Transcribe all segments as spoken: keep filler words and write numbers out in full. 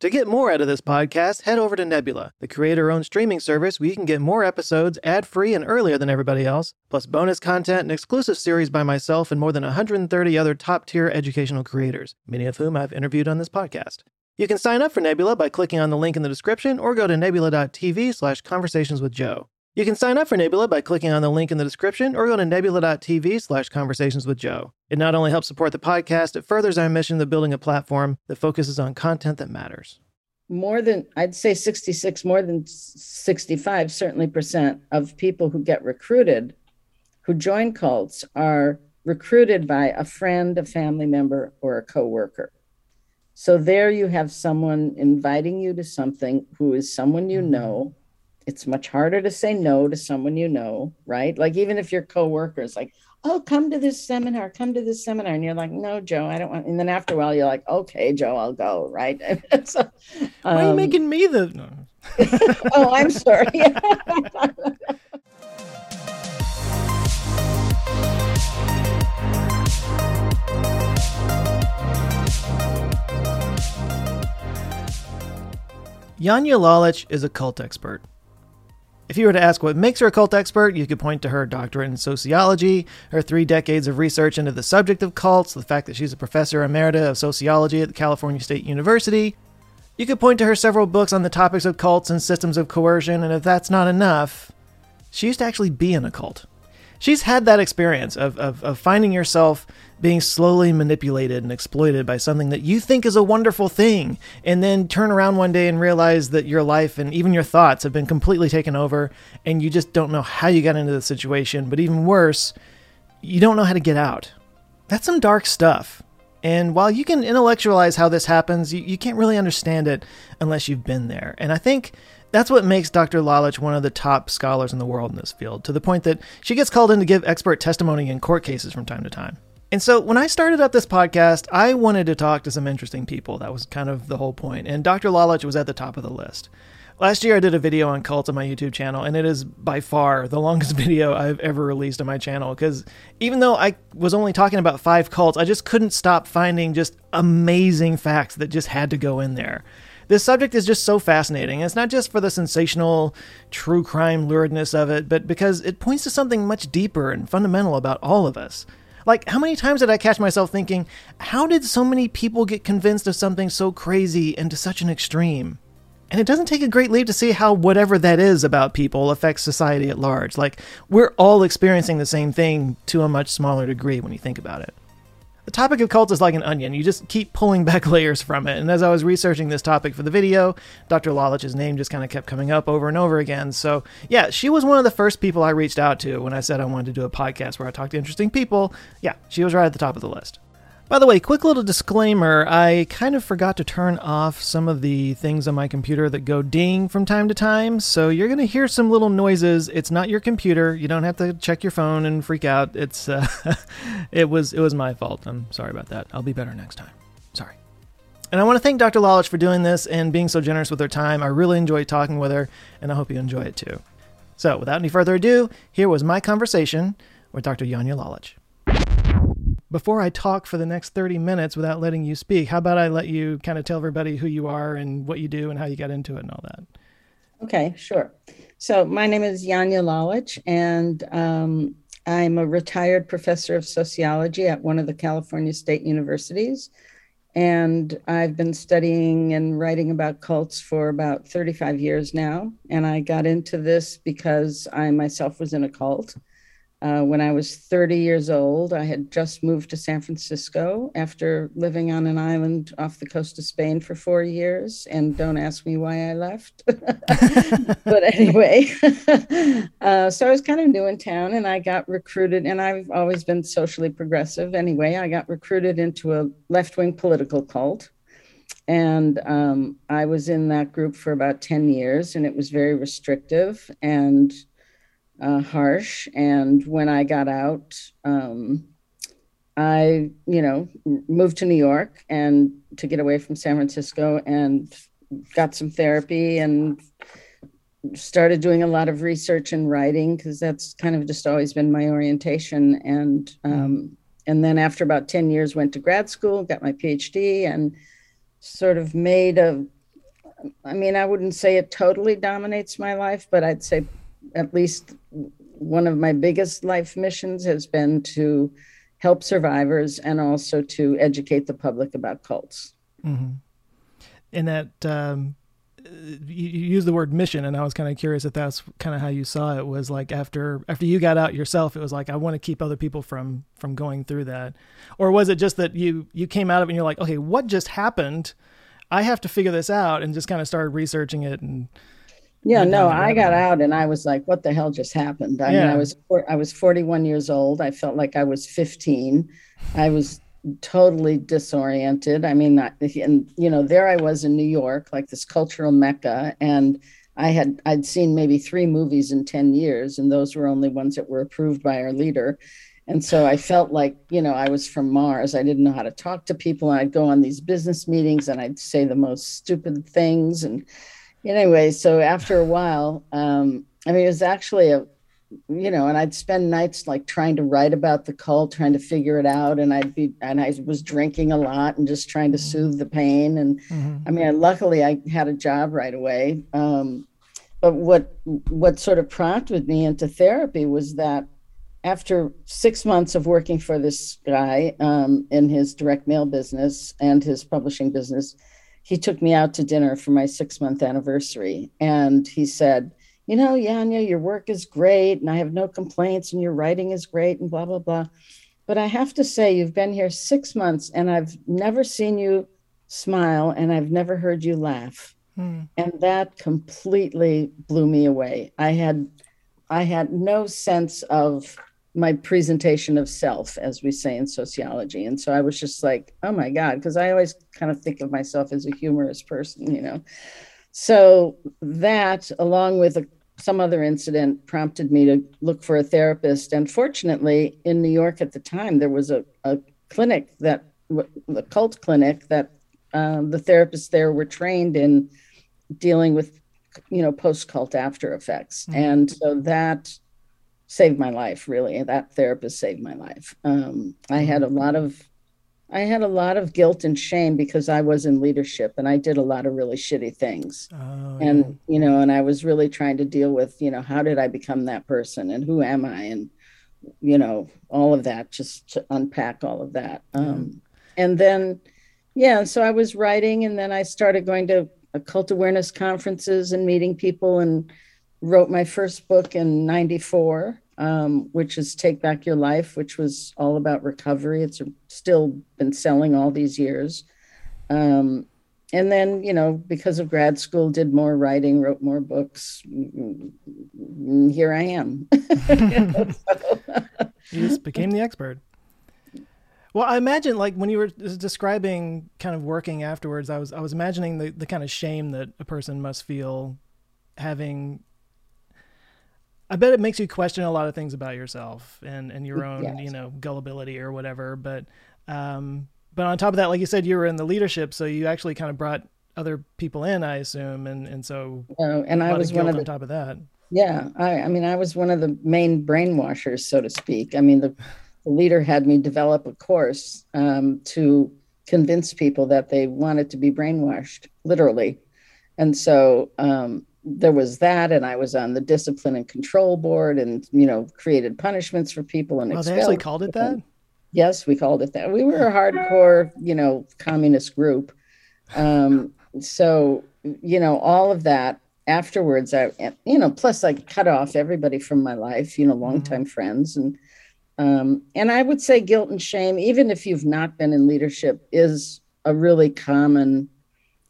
To get more out of this podcast, head over to Nebula, the creator-owned streaming service where you can get more episodes ad-free and earlier than everybody else, plus bonus content and exclusive series by myself and more than one hundred thirty other top-tier educational creators, many of whom I've interviewed on this podcast. You can sign up for Nebula by clicking on the link in the description or go to nebula.tv slash conversations with Joe. You can sign up for Nebula by clicking on the link in the description or go to nebula.tv slash conversations with Joe. It not only helps support the podcast, it furthers our mission of building a platform that focuses on content that matters. More than, I'd say sixty-six, more than sixty-five, certainly percent of people who get recruited, who join cults, are recruited by a friend, a family member, or a coworker. So there you have someone inviting you to something who is someone you know. It's much harder to say no to someone you know, right? Like even if your coworkers, like, oh, come to this seminar, come to this seminar. And you're like, no, Joe, I don't want. And then after a while, you're like, okay, Joe, I'll go, right? So, um, why are you making me the... No. Oh, I'm sorry. Janja Lalich is a cult expert. If you were to ask what makes her a cult expert, you could point to her doctorate in sociology, her three decades of research into the subject of cults, the fact that she's a professor emerita of sociology at the California State University. You could point to her several books on the topics of cults and systems of coercion, and if that's not enough, she used to actually be in a cult. She's had that experience of, of, of finding yourself being slowly manipulated and exploited by something that you think is a wonderful thing, and then turn around one day and realize that your life and even your thoughts have been completely taken over, and you just don't know how you got into the situation, but even worse, you don't know how to get out. That's some dark stuff. And while you can intellectualize how this happens, you, you can't really understand it unless you've been there. And I think that's what makes Doctor Lalich one of the top scholars in the world in this field, to the point that she gets called in to give expert testimony in court cases from time to time. And so when I started up this podcast, I wanted to talk to some interesting people. That was kind of the whole point. And Doctor Lalich was at the top of the list. Last year, I did a video on cults on my YouTube channel, and it is by far the longest video I've ever released on my channel, because even though I was only talking about five cults, I just couldn't stop finding just amazing facts that just had to go in there. This subject is just so fascinating. It's not just for the sensational true crime luridness of it, but because it points to something much deeper and fundamental about all of us. Like, how many times did I catch myself thinking, how did so many people get convinced of something so crazy and to such an extreme? And it doesn't take a great leap to see how whatever that is about people affects society at large. Like, we're all experiencing the same thing to a much smaller degree when you think about it. The topic of cults is like an onion. You just keep pulling back layers from it. And as I was researching this topic for the video, Doctor Lalich's name just kind of kept coming up over and over again. So yeah, she was one of the first people I reached out to when I said I wanted to do a podcast where I talked to interesting people. Yeah, she was right at the top of the list. By the way, quick little disclaimer, I kind of forgot to turn off some of the things on my computer that go ding from time to time, so you're going to hear some little noises. It's not your computer. You don't have to check your phone and freak out. It's uh, it was it was my fault. I'm sorry about that. I'll be better next time. Sorry. And I want to thank Doctor Lalich for doing this and being so generous with her time. I really enjoyed talking with her, and I hope you enjoy it too. So, without any further ado, here was my conversation with Doctor Janja Lalich. Before I talk for the next thirty minutes without letting you speak, how about I let you kind of tell everybody who you are and what you do and how you got into it and all that? Okay, sure. So my name is Janja Lalich, and um, I'm a retired professor of sociology at one of the California State Universities. And I've been studying and writing about cults for about thirty-five years now. And I got into this because I myself was in a cult. Uh, when I was thirty years old, I had just moved to San Francisco after living on an island off the coast of Spain for four years. And don't ask me why I left. But anyway, uh, so I was kind of new in town, and I got recruited. And I've always been socially progressive. Anyway, I got recruited into a left-wing political cult. And um, I was in that group for about ten years, and it was very restrictive and Uh, harsh. And when I got out, um, I, you know, moved to New York and to get away from San Francisco, and got some therapy and started doing a lot of research and writing, because that's kind of just always been my orientation. And um, and then after about ten years, went to grad school, got my PhD, and sort of made a I mean, I wouldn't say it totally dominates my life, but I'd say at least one of my biggest life missions has been to help survivors and also to educate the public about cults. Mm-hmm. And that, um, you, you use the word mission, and I was kind of curious if that's kind of how you saw it, was like after, after you got out yourself, it was like, I want to keep other people from, from going through that. Or was it just that you, you came out of it and you're like, okay, what just happened? I have to figure this out, and just kind of started researching it. And yeah, no, I got out and I was like, what the hell just happened? I yeah. mean, I was, I was forty-one years old. I felt like I was fifteen. I was totally disoriented. I mean, I, and you know, there I was in New York, like this cultural Mecca. And I had, I'd seen maybe three movies in ten years, and those were only ones that were approved by our leader. And so I felt like, you know, I was from Mars. I didn't know how to talk to people. And I'd go on these business meetings and I'd say the most stupid things. And anyway, so after a while, um, I mean, it was actually a, you know, and I'd spend nights like trying to write about the cult, trying to figure it out. And I'd be, and I was drinking a lot and just trying to soothe the pain. And mm-hmm. I mean, I, luckily I had a job right away. Um, but what, what sort of prompted me into therapy was that after six months of working for this guy um, in his direct mail business and his publishing business, he took me out to dinner for my six month anniversary. And he said, you know, Janja, your work is great and I have no complaints and your writing is great and blah, blah, blah. But I have to say, you've been here six months and I've never seen you smile and I've never heard you laugh. Mm. And that completely blew me away. I had, I had no sense of my presentation of self, as we say in sociology. And so I was just like, oh my God, because I always kind of think of myself as a humorous person, you know? So that, along with a, some other incident, prompted me to look for a therapist. And fortunately, in New York at the time, there was a, a clinic that, the cult clinic that um, the therapists there were trained in dealing with, you know, post-cult after effects. Mm-hmm. And so that saved my life, really. That therapist saved my life. Um, I had a lot of, I had a lot of guilt and shame because I was in leadership and I did a lot of really shitty things. Oh, and, yeah. you know, and I was really trying to deal with, you know, how did I become that person and who am I? And, you know, all of that, just to unpack all of that. Mm-hmm. Um, and then, yeah, so I was writing, and then I started going to cult awareness conferences and meeting people, and wrote my first book in ninety-four, um, which is Take Back Your Life, which was all about recovery. It's still been selling all these years. Um, and then, you know, because of grad school, did more writing, wrote more books. Here I am. You just became the expert. Well, I imagine, like, when you were describing kind of working afterwards, I was I was imagining the, the kind of shame that a person must feel having. I bet it makes you question a lot of things about yourself and, and your own, yes. you know, gullibility or whatever. But um, but on top of that, like you said, you were in the leadership, so you actually kind of brought other people in, I assume. And, and so oh, and I was one of the, on top of that. Yeah. I, I mean, I was one of the main brainwashers, so to speak. I mean, the The leader had me develop a course um, to convince people that they wanted to be brainwashed, literally. And so um, there was that, and I was on the discipline and control board, and, you know, created punishments for people. And oh, they actually called it that? Yes, we called it that. We were a hardcore, you know, communist group. Um, so, you know, all of that afterwards, I, you know, plus I cut off everybody from my life, you know, longtime mm-hmm. friends. And Um, and I would say guilt and shame, even if you've not been in leadership, is a really common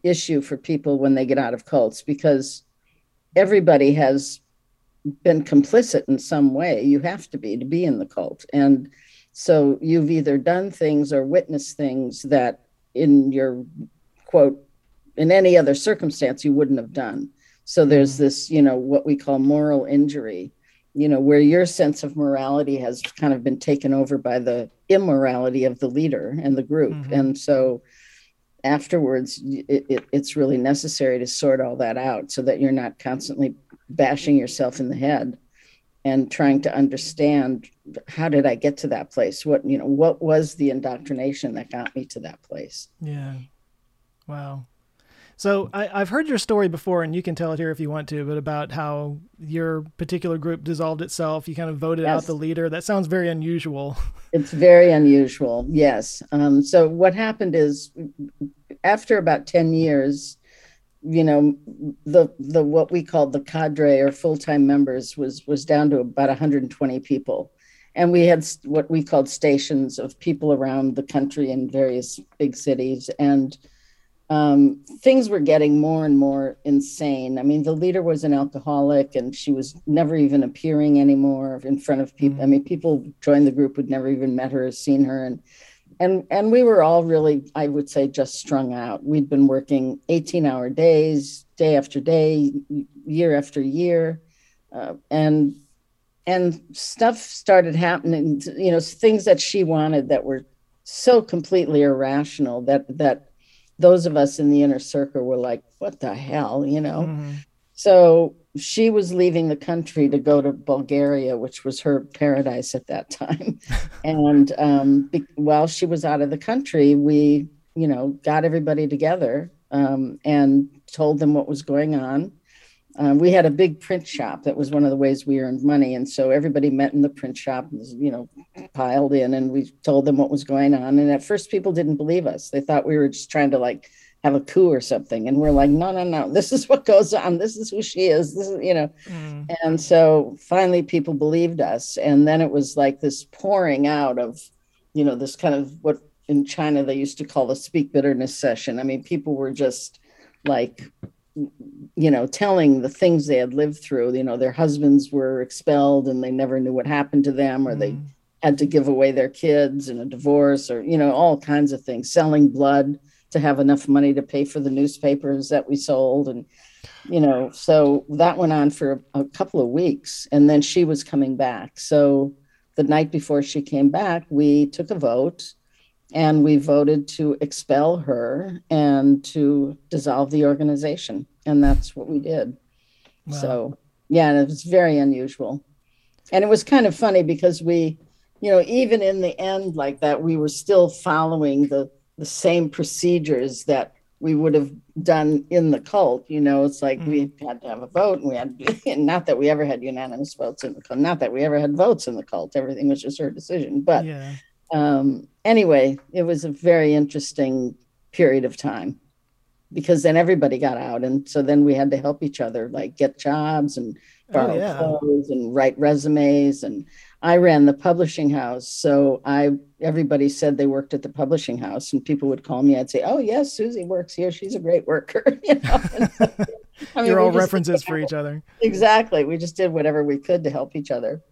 issue for people when they get out of cults, because everybody has been complicit in some way. You have to be to be in the cult. And so you've either done things or witnessed things that in your, quote, in any other circumstance you wouldn't have done. So there's this, you know, what we call moral injury, you know, where your sense of morality has kind of been taken over by the immorality of the leader and the group. Mm-hmm. And so afterwards, it, it, it's really necessary to sort all that out so that you're not constantly bashing yourself in the head and trying to understand, how did I get to that place? What, you know, what was the indoctrination that got me to that place? Yeah. Wow. So I, I've heard your story before, and you can tell it here if you want to, but about how your particular group dissolved itself. You kind of voted yes. out the leader. That sounds very unusual. It's very unusual, yes. Um, so what happened is, after about ten years, you know, the the what we called the cadre or full-time members was was down to about one hundred twenty people. And we had what we called stations of people around the country in various big cities. And um, things were getting more and more insane. I mean, the leader was an alcoholic, and she was never even appearing anymore in front of people. Mm-hmm. I mean, people joined the group who'd never even met her or seen her. And And and we were all really, I would say, just strung out. We'd been working eighteen-hour days, day after day, year after year, uh, and and stuff started happening. You know, things that she wanted that were so completely irrational that that those of us in the inner circle were like, "What the hell?" You know. Mm-hmm. So she was leaving the country to go to Bulgaria, which was her paradise at that time. And um, be- while she was out of the country, we, you know, got everybody together um, and told them what was going on. Um, we had a big print shop. That was one of the ways we earned money. And so everybody met in the print shop, you know, piled in, and we told them what was going on. And at first people didn't believe us. They thought we were just trying to like have a coup or something. And we're like, no, no, no, this is what goes on. This is who she is. This is, you know, mm. And so finally people believed us. And then it was like this pouring out of, you know, this kind of what in China they used to call the speak bitterness session. I mean, people were just like, you know, telling the things they had lived through. You know, their husbands were expelled and they never knew what happened to them, or mm. they had to give away their kids in a divorce, or, you know, all kinds of things, selling blood to have enough money to pay for the newspapers that we sold. And, you know, so that went on for a, a couple of weeks, and then she was coming back. So the night before she came back, we took a vote, and we voted to expel her and to dissolve the organization. And that's what we did. Wow. So yeah, it was very unusual. And it was kind of funny because we, you know, even in the end like that, we were still following the the same procedures that we would have done in the cult. You know, it's like mm. we had to have a vote, and we had, and not that we ever had unanimous votes in the cult, not that we ever had votes in the cult. Everything was just her decision. But yeah. um, anyway, it was a very interesting period of time, because then everybody got out. And so then we had to help each other, like get jobs and borrow oh, yeah. clothes and write resumes. And I ran the publishing house. So I, everybody said they worked at the publishing house, and people would call me. I'd say, oh yes, Susie works here. She's a great worker. You know? So, I mean, you're all references for each other. Exactly. We just did whatever we could to help each other.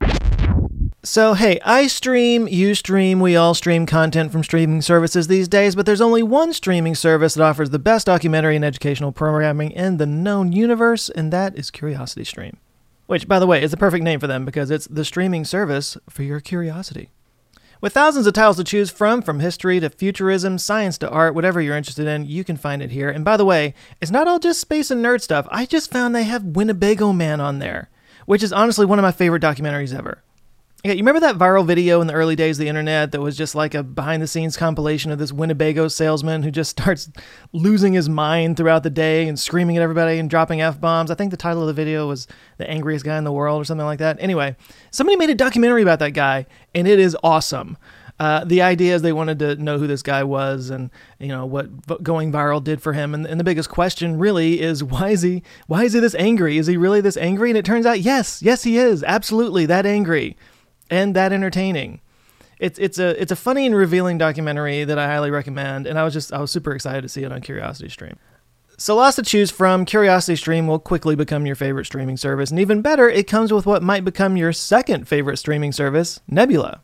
So, hey, I stream, you stream, we all stream content from streaming services these days, but there's only one streaming service that offers the best documentary and educational programming in the known universe, and that is CuriosityStream. Which, by the way, is the perfect name for them, because it's the streaming service for your curiosity. With thousands of titles to choose from, from history to futurism, science to art, whatever you're interested in, you can find it here. And by the way, it's not all just space and nerd stuff. I just found they have Winnebago Man on there, which is honestly one of my favorite documentaries ever. Yeah, you remember that viral video in the early days of the internet that was just like a behind-the-scenes compilation of this Winnebago salesman who just starts losing his mind throughout the day and screaming at everybody and dropping F-bombs? I think the title of the video was The Angriest Guy in the World or something like that. Anyway, somebody made a documentary about that guy, and it is awesome. Uh, the idea is they wanted to know who this guy was and, you know, what going viral did for him. And, and the biggest question really is, why is he why is he this angry? Is he really this angry? And it turns out, yes, yes, he is. Absolutely that angry. And that entertaining. It's it's a it's a funny and revealing documentary that I highly recommend, and I was just I was super excited to see it on CuriosityStream. So lots to choose from. CuriosityStream will quickly become your favorite streaming service, and even better, it comes with what might become your second favorite streaming service, Nebula.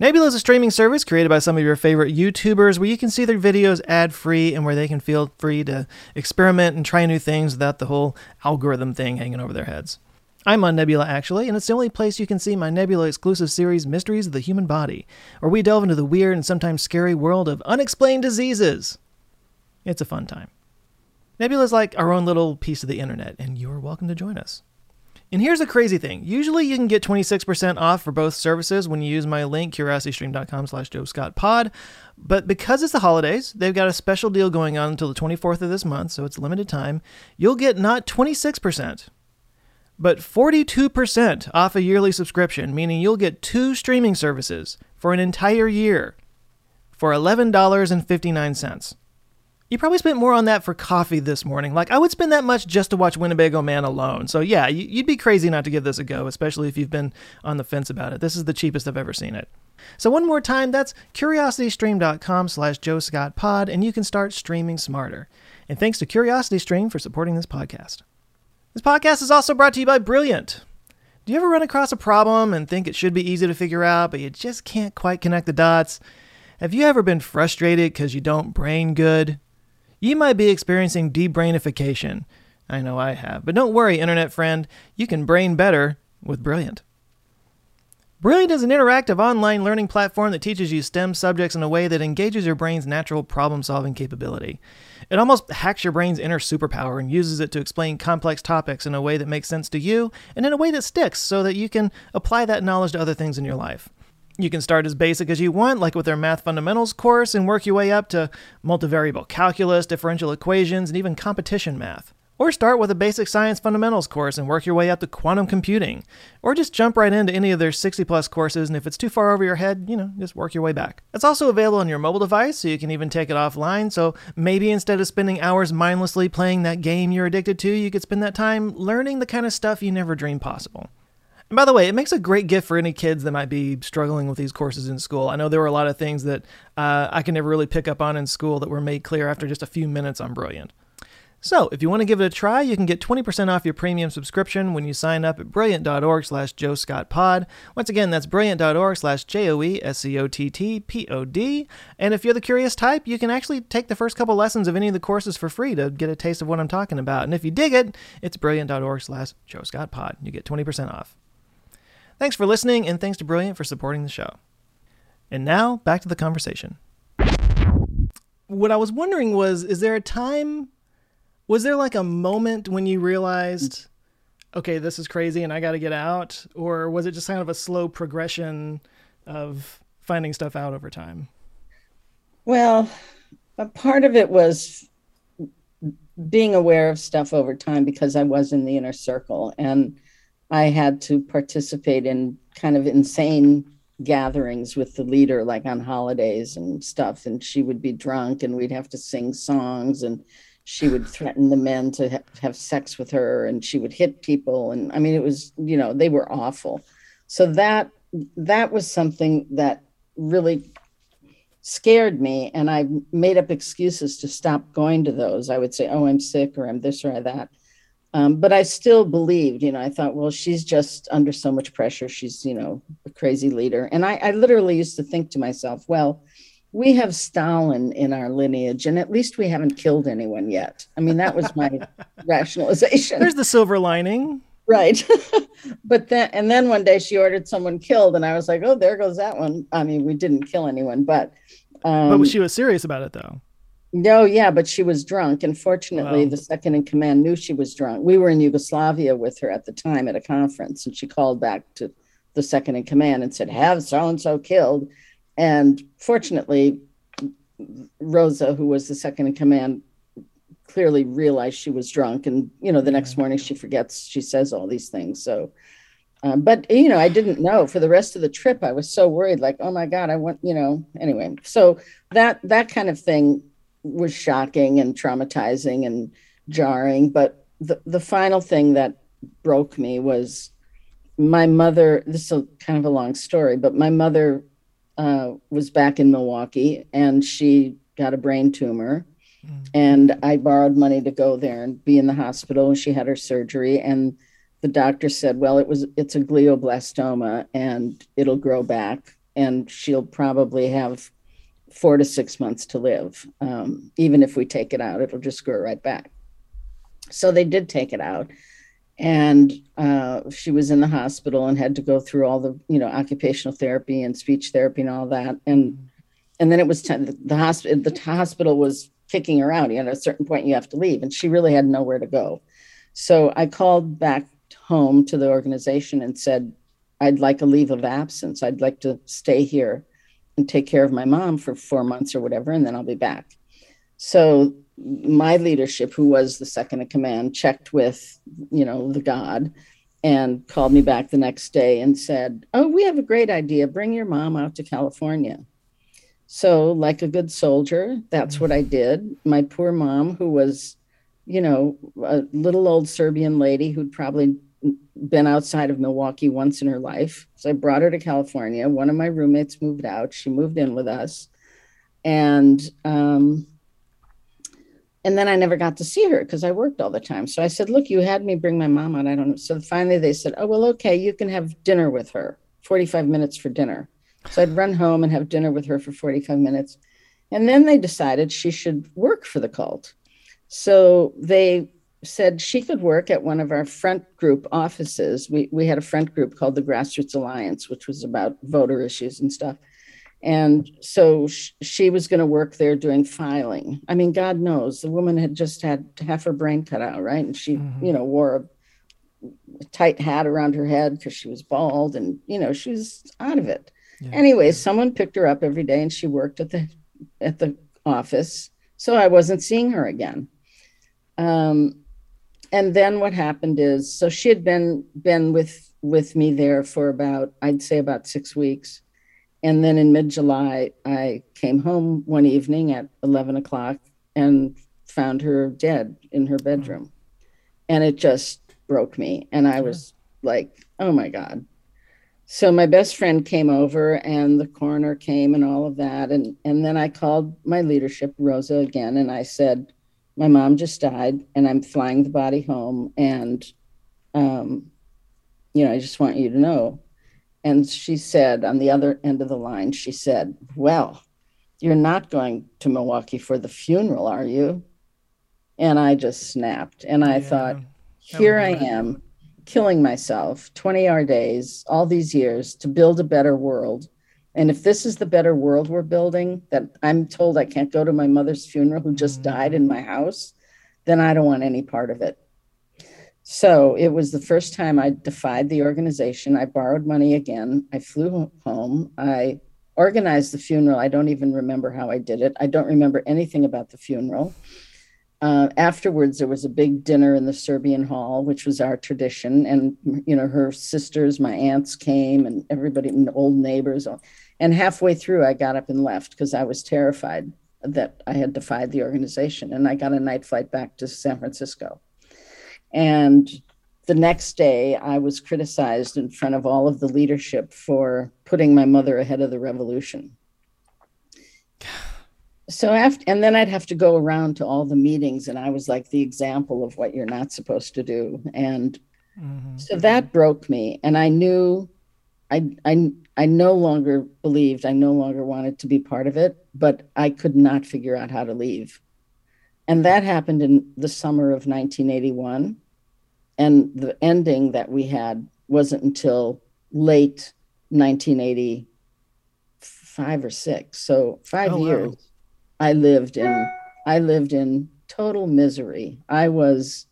Nebula is a streaming service created by some of your favorite YouTubers where you can see their videos ad-free and where they can feel free to experiment and try new things without the whole algorithm thing hanging over their heads. I'm on Nebula, actually, and it's the only place you can see my Nebula-exclusive series, Mysteries of the Human Body, where we delve into the weird and sometimes scary world of unexplained diseases. It's a fun time. Nebula's like our own little piece of the internet, and you're welcome to join us. And here's the crazy thing. Usually you can get twenty-six percent off for both services when you use my link, curiosity stream dot com slash joe scott pod. But because it's the holidays, they've got a special deal going on until the twenty-fourth of this month, so it's limited time. You'll get not twenty-six percent, but forty-two percent off a yearly subscription, meaning you'll get two streaming services for an entire year for eleven dollars and fifty-nine cents. You probably spent more on that for coffee this morning. Like, I would spend that much just to watch Winnebago Man alone. So yeah, you'd be crazy not to give this a go, especially if you've been on the fence about it. This is the cheapest I've ever seen it. So one more time, that's curiosity stream dot com slash joe scott pod, and you can start streaming smarter. And thanks to CuriosityStream for supporting this podcast. This podcast is also brought to you by Brilliant. Do you ever run across a problem and think it should be easy to figure out, but you just can't quite connect the dots? Have you ever been frustrated because you don't brain good? You might be experiencing debrainification. I know I have. But don't worry, internet friend. You can brain better with Brilliant. Brilliant is an interactive online learning platform that teaches you STEM subjects in a way that engages your brain's natural problem-solving capability. It almost hacks your brain's inner superpower and uses it to explain complex topics in a way that makes sense to you and in a way that sticks so that you can apply that knowledge to other things in your life. You can start as basic as you want, like with their Math Fundamentals course, and work your way up to multivariable calculus, differential equations, and even competition math. Or start with a Basic Science Fundamentals course and work your way up to quantum computing. Or just jump right into any of their sixty plus courses, and if it's too far over your head, you know, just work your way back. It's also available on your mobile device, so you can even take it offline, so maybe instead of spending hours mindlessly playing that game you're addicted to, you could spend that time learning the kind of stuff you never dreamed possible. And by the way, it makes a great gift for any kids that might be struggling with these courses in school. I know there were a lot of things that uh, I could never really pick up on in school that were made clear after just a few minutes on Brilliant. So if you want to give it a try, you can get twenty percent off your premium subscription when you sign up at brilliant dot org slash joe scott pod. Once again, that's brilliant dot org slash J O E S C O T T P O D. And if you're the curious type, you can actually take the first couple lessons of any of the courses for free to get a taste of what I'm talking about. And if you dig it, it's brilliant dot org slash joe scott pod. You get twenty percent off. Thanks for listening, and thanks to Brilliant for supporting the show. And now, back to the conversation. What I was wondering was, is there a time, was there like a moment when you realized, okay, this is crazy and I got to get out? Or was it just kind of a slow progression of finding stuff out over time? Well, a part of it was being aware of stuff over time because I was in the inner circle, and I had to participate in kind of insane gatherings with the leader, like on holidays and stuff. And she would be drunk and we'd have to sing songs, and she would threaten the men to ha- have sex with her, and she would hit people. And I mean, it was, you know, they were awful. So that, that was something that really scared me. And I made up excuses to stop going to those. I would say, oh, I'm sick, or I'm this or that. Um, but I still believed, you know, I thought, well, she's just under so much pressure. She's, you know, a crazy leader. And I, I literally used to think to myself, well, we have Stalin in our lineage, and at least we haven't killed anyone yet. I mean, that was my rationalization. There's the silver lining. Right. But then, and then one day she ordered someone killed, and I was like, oh, there goes that one. I mean, we didn't kill anyone, but. Um, but she was serious about it, though. No, yeah, but she was drunk. And fortunately, wow. The second in command knew she was drunk. We were in Yugoslavia with her at the time at a conference, and she called back to the second in command and said, have so-and-so killed. And fortunately, Rosa, who was the second in command, clearly realized she was drunk. And, you know, the next morning she forgets, she says all these things. So, um, but, you know, I didn't know for the rest of the trip. I was so worried, like, oh, my God, I want, you know, anyway. So that that kind of thing was shocking and traumatizing and jarring. But the, the final thing that broke me was my mother. This is a, kind of a long story, but my mother uh, was back in Milwaukee, and she got a brain tumor. Mm. And I borrowed money to go there and be in the hospital, and she had her surgery. And the doctor said, well, it was it's a glioblastoma, and it'll grow back, and she'll probably have four to six months to live. Um, even if we take it out, it'll just grow right back. So they did take it out. And uh, she was in the hospital and had to go through all the, you know, occupational therapy and speech therapy and all that. And and then it was t- the, the hospital, the hospital was kicking her out. You know, at a certain point you have to leave, and she really had nowhere to go. So I called back home to the organization and said, I'd like a leave of absence. I'd like to stay here and take care of my mom for four months or whatever, and then I'll be back. So my leadership, who was the second in command, checked with, you know, the God, and called me back the next day and said, oh, we have a great idea. Bring your mom out to California. So like a good soldier, that's what I did. My poor mom, who was, you know, a little old Serbian lady who'd probably been outside of Milwaukee once in her life. So I brought her to California. One of my roommates moved out. She moved in with us. And um, and then I never got to see her because I worked all the time. So I said, look, you had me bring my mom out. I don't know. So finally they said, oh, well, okay, you can have dinner with her, forty-five minutes for dinner. So I'd run home and have dinner with her for forty-five minutes. And then they decided she should work for the cult. So they said she could work at one of our front group offices. We we had a front group called the Grassroots Alliance, which was about voter issues and stuff. And so sh- she was going to work there doing filing. I mean, God knows, the woman had just had half her brain cut out, right? And she, mm-hmm. you know, wore a, a tight hat around her head because she was bald and, you know, she was out of it. Yeah. Anyway, someone picked her up every day and she worked at the at the office. So I wasn't seeing her again. Um, And then what happened is, so she had been been with, with me there for about, I'd say about six weeks. And then in mid-July, I came home one evening at eleven o'clock and found her dead in her bedroom. And it just broke me. And I was like, oh my God. So my best friend came over and the coroner came and all of that. And, and then I called my leadership, Rosa, again, and I said, my mom just died and I'm flying the body home. And, um, you know, I just want you to know. And she said, on the other end of the line, she said, well, you're not going to Milwaukee for the funeral, are you? And I just snapped. And I yeah. thought, here I am killing myself, twenty hour days, all these years to build a better world. And if this is the better world we're building, that I'm told I can't go to my mother's funeral who just died in my house, then I don't want any part of it. So it was the first time I defied the organization. I borrowed money again. I flew home. I organized the funeral. I don't even remember how I did it. I don't remember anything about the funeral. Uh, afterwards, there was a big dinner in the Serbian Hall, which was our tradition. And, you know, her sisters, my aunts came and everybody, and old neighbors. And halfway through, I got up and left because I was terrified that I had defied the organization. And I got a night flight back to San Francisco. And the next day, I was criticized in front of all of the leadership for putting my mother ahead of the revolution. So after, and then I'd have to go around to all the meetings and I was like the example of what you're not supposed to do. And mm-hmm. so that broke me. And I knew I, I, I no longer believed, I no longer wanted to be part of it, but I could not figure out how to leave. And that happened in the summer of nineteen eighty-one. And the ending that we had wasn't until late nineteen eighty-five or six. So five oh, years. Wow. I lived in, I lived in total misery. I was,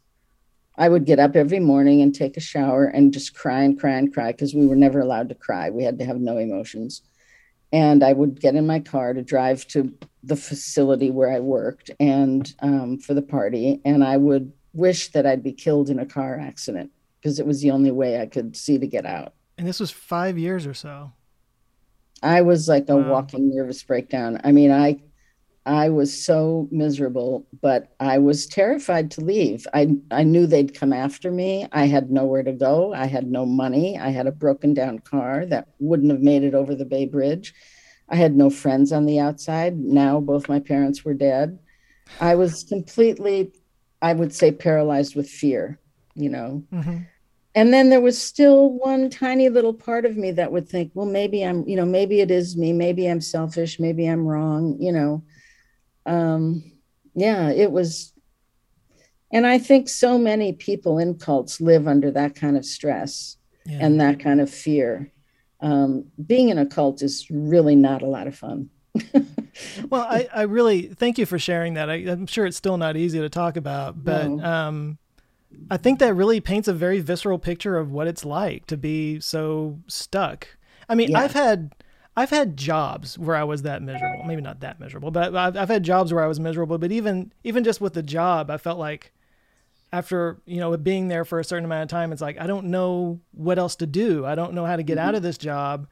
I would get up every morning and take a shower and just cry and cry and cry because we were never allowed to cry. We had to have no emotions. And I would get in my car to drive to the facility where I worked and um, for the party. And I would wish that I'd be killed in a car accident because it was the only way I could see to get out. And this was five years or so. I was like a wow. walking nervous breakdown. I mean, I, I was so miserable, but I was terrified to leave. I, I knew they'd come after me. I had nowhere to go. I had no money. I had a broken down car that wouldn't have made it over the Bay Bridge. I had no friends on the outside. Now both my parents were dead. I was completely, I would say, paralyzed with fear, you know. Mm-hmm. And then there was still one tiny little part of me that would think, well, maybe I'm, you know, maybe it is me. Maybe I'm selfish. Maybe I'm wrong, you know. Um, yeah, it was. And I think so many people in cults live under that kind of stress yeah. and that kind of fear. Um, being in a cult is really not a lot of fun. Well, I, I really thank you for sharing that. I, I'm sure it's still not easy to talk about, but no. um, I think that really paints a very visceral picture of what it's like to be so stuck. I mean, yeah. I've had I've had jobs where I was that miserable. Maybe not that miserable, but I've, I've had jobs where I was miserable. But even even just with the job, I felt like after, you know, being there for a certain amount of time, it's like, I don't know what else to do. I don't know how to get mm-hmm. out of this job.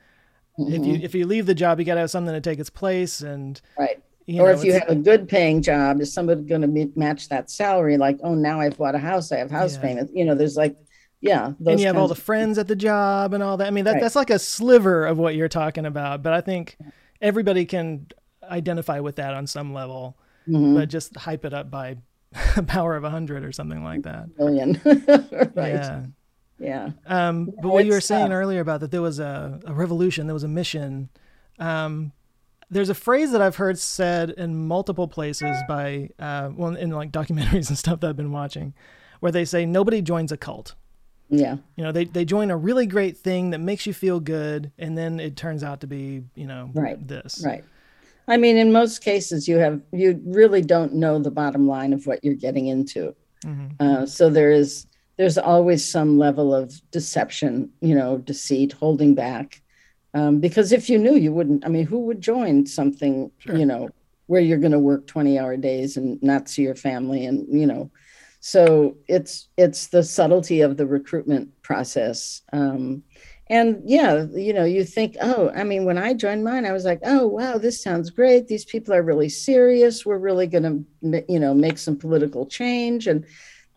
Mm-hmm. If you if you leave the job, you got to have something to take its place. And right. You or know, if you have a good paying job, is somebody going to match that salary? Like, oh, now I've bought a house, I have house yeah. payments. You know, there's like, yeah. Those and you have all the friends at the job and all that. I mean, that, right. that's like a sliver of what you're talking about. But I think everybody can identify with that on some level, mm-hmm. but just hype it up by a power of one hundred or something like that. A million. Right. Yeah. yeah. Um, but yeah, what you were saying tough. earlier about that there was a, a revolution, there was a mission. Um There's a phrase that I've heard said in multiple places by, uh, well, in like documentaries and stuff that I've been watching, where they say nobody joins a cult. Yeah. You know, they, they join a really great thing that makes you feel good, and then it turns out to be, you know, right. this. Right. I mean, in most cases, you have you really don't know the bottom line of what you're getting into. Mm-hmm. Uh, so there is there's always some level of deception, you know, deceit, holding back. Um, because if you knew, you wouldn't. I mean, who would join something, sure. you know, where you're going to work twenty hour days and not see your family? And, you know, so it's it's the subtlety of the recruitment process. Um, and, yeah, you know, you think, oh, I mean, when I joined mine, I was like, oh, wow, this sounds great. These people are really serious. We're really going to, you know, make some political change. And,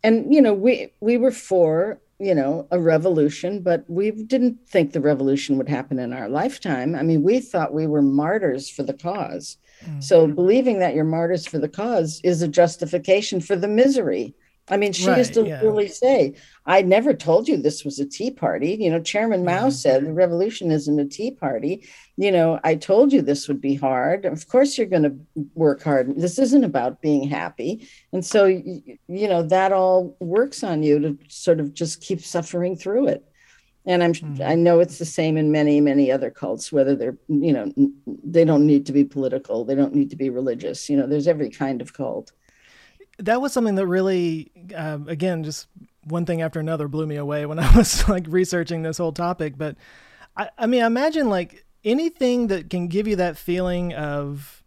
and you know, we we were for you know, a revolution, but we didn't think the revolution would happen in our lifetime. I mean, we thought we were martyrs for the cause. Mm-hmm. So believing that you're martyrs for the cause is a justification for the misery. I mean, she right, used to yeah. really say, I never told you this was a tea party. You know, Chairman Mao mm-hmm. said the revolution isn't a tea party. You know, I told you this would be hard. Of course, you're going to work hard. This isn't about being happy. And so, you know, that all works on you to sort of just keep suffering through it. And I'm mm-hmm. I know it's the same in many, many other cults, whether they're, you know, they don't need to be political. They don't need to be religious. You know, there's every kind of cult. That was something that really, uh, again, just one thing after another blew me away when I was like researching this whole topic. But I, I mean, I imagine like anything that can give you that feeling of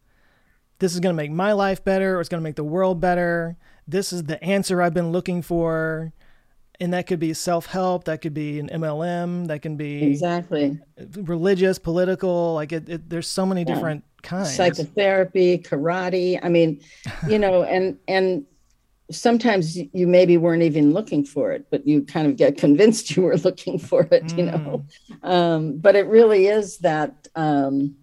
this is going to make my life better, or it's going to make the world better. This is the answer I've been looking for. And that could be self-help. That could be an M L M. That can be exactly religious, political. Like it, it, there's so many yeah. different kinds. Psychotherapy, karate. I mean, you know, and and sometimes you maybe weren't even looking for it, but you kind of get convinced you were looking for it. Mm. You know, um, but it really is that. Um,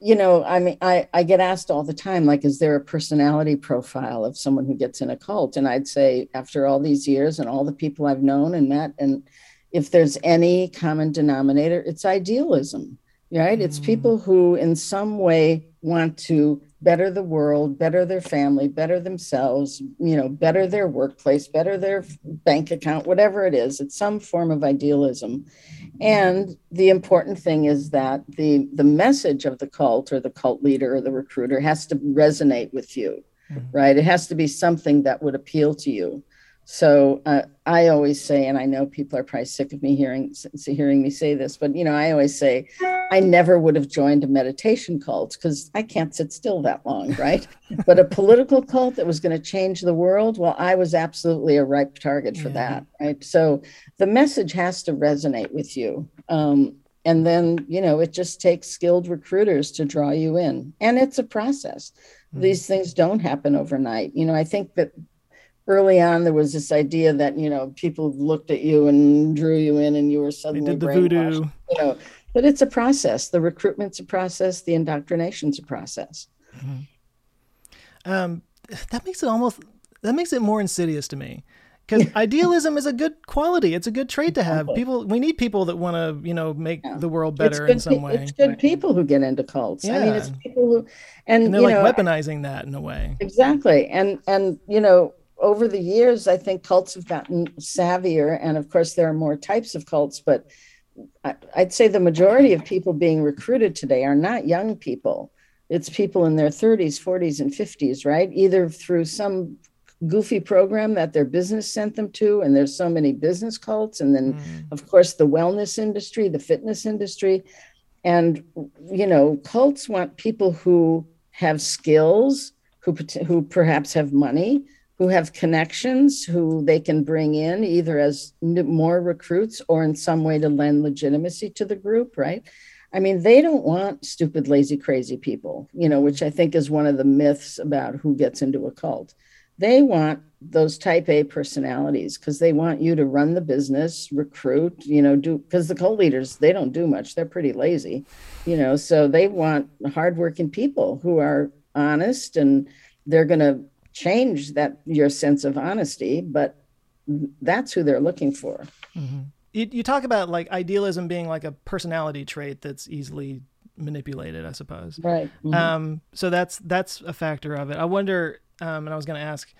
you know, I mean, I, I get asked all the time, like, is there a personality profile of someone who gets in a cult? And I'd say after all these years and all the people I've known and met, and if there's any common denominator, it's idealism, right? Mm. It's people who in some way want to better the world, better their family, better themselves, you know, better their workplace, better their bank account, whatever it is. It's some form of idealism. And the important thing is that the, the message of the cult or the cult leader or the recruiter has to resonate with you, mm-hmm. right? It has to be something that would appeal to you. So uh, I always say, and I know people are probably sick of me hearing hearing me say this, but, you know, I always say I never would have joined a meditation cult because I can't sit still that long, right? But a political cult that was going to change the world, well, I was absolutely a ripe target for yeah. that, right? So the message has to resonate with you. Um, and then, you know, it just takes skilled recruiters to draw you in. And it's a process. Mm-hmm. These things don't happen overnight. You know, I think that early on, there was this idea that, you know, people looked at you and drew you in and you were suddenly brainwashed. They did the voodoo. You know. But it's a process. The recruitment's a process. The indoctrination's a process. Mm-hmm. Um, that makes it almost, that makes it more insidious to me. Because idealism is a good quality. It's a good trait to have. People, we need people that want to, you know, make yeah. the world better in some pe- way. It's good right. people who get into cults. Yeah. I mean, it's people who, and, and they're you like know, weaponizing that in a way. Exactly. And, and you know, over the years, I think cults have gotten savvier. And of course, there are more types of cults, but I'd say the majority of people being recruited today are not young people. It's people in their thirties, forties, and fifties, right? Either through some goofy program that their business sent them to. And there's so many business cults. And then, mm. of course, the wellness industry, the fitness industry. And, you know, cults want people who have skills, who, who perhaps have money, who have connections, who they can bring in either as more recruits or in some way to lend legitimacy to the group, right? I mean, they don't want stupid, lazy, crazy people, you know, which I think is one of the myths about who gets into a cult. They want those type A personalities because they want you to run the business, recruit, you know, do, because the cult leaders, they don't do much. They're pretty lazy, you know, so they want hardworking people who are honest, and they're going to change that, your sense of honesty, but that's who they're looking for. Mm-hmm. You, you talk about like idealism being like a personality trait that's easily manipulated, I suppose. Right. Mm-hmm. Um, so that's, that's a factor of it. I wonder, um, and I was going to ask,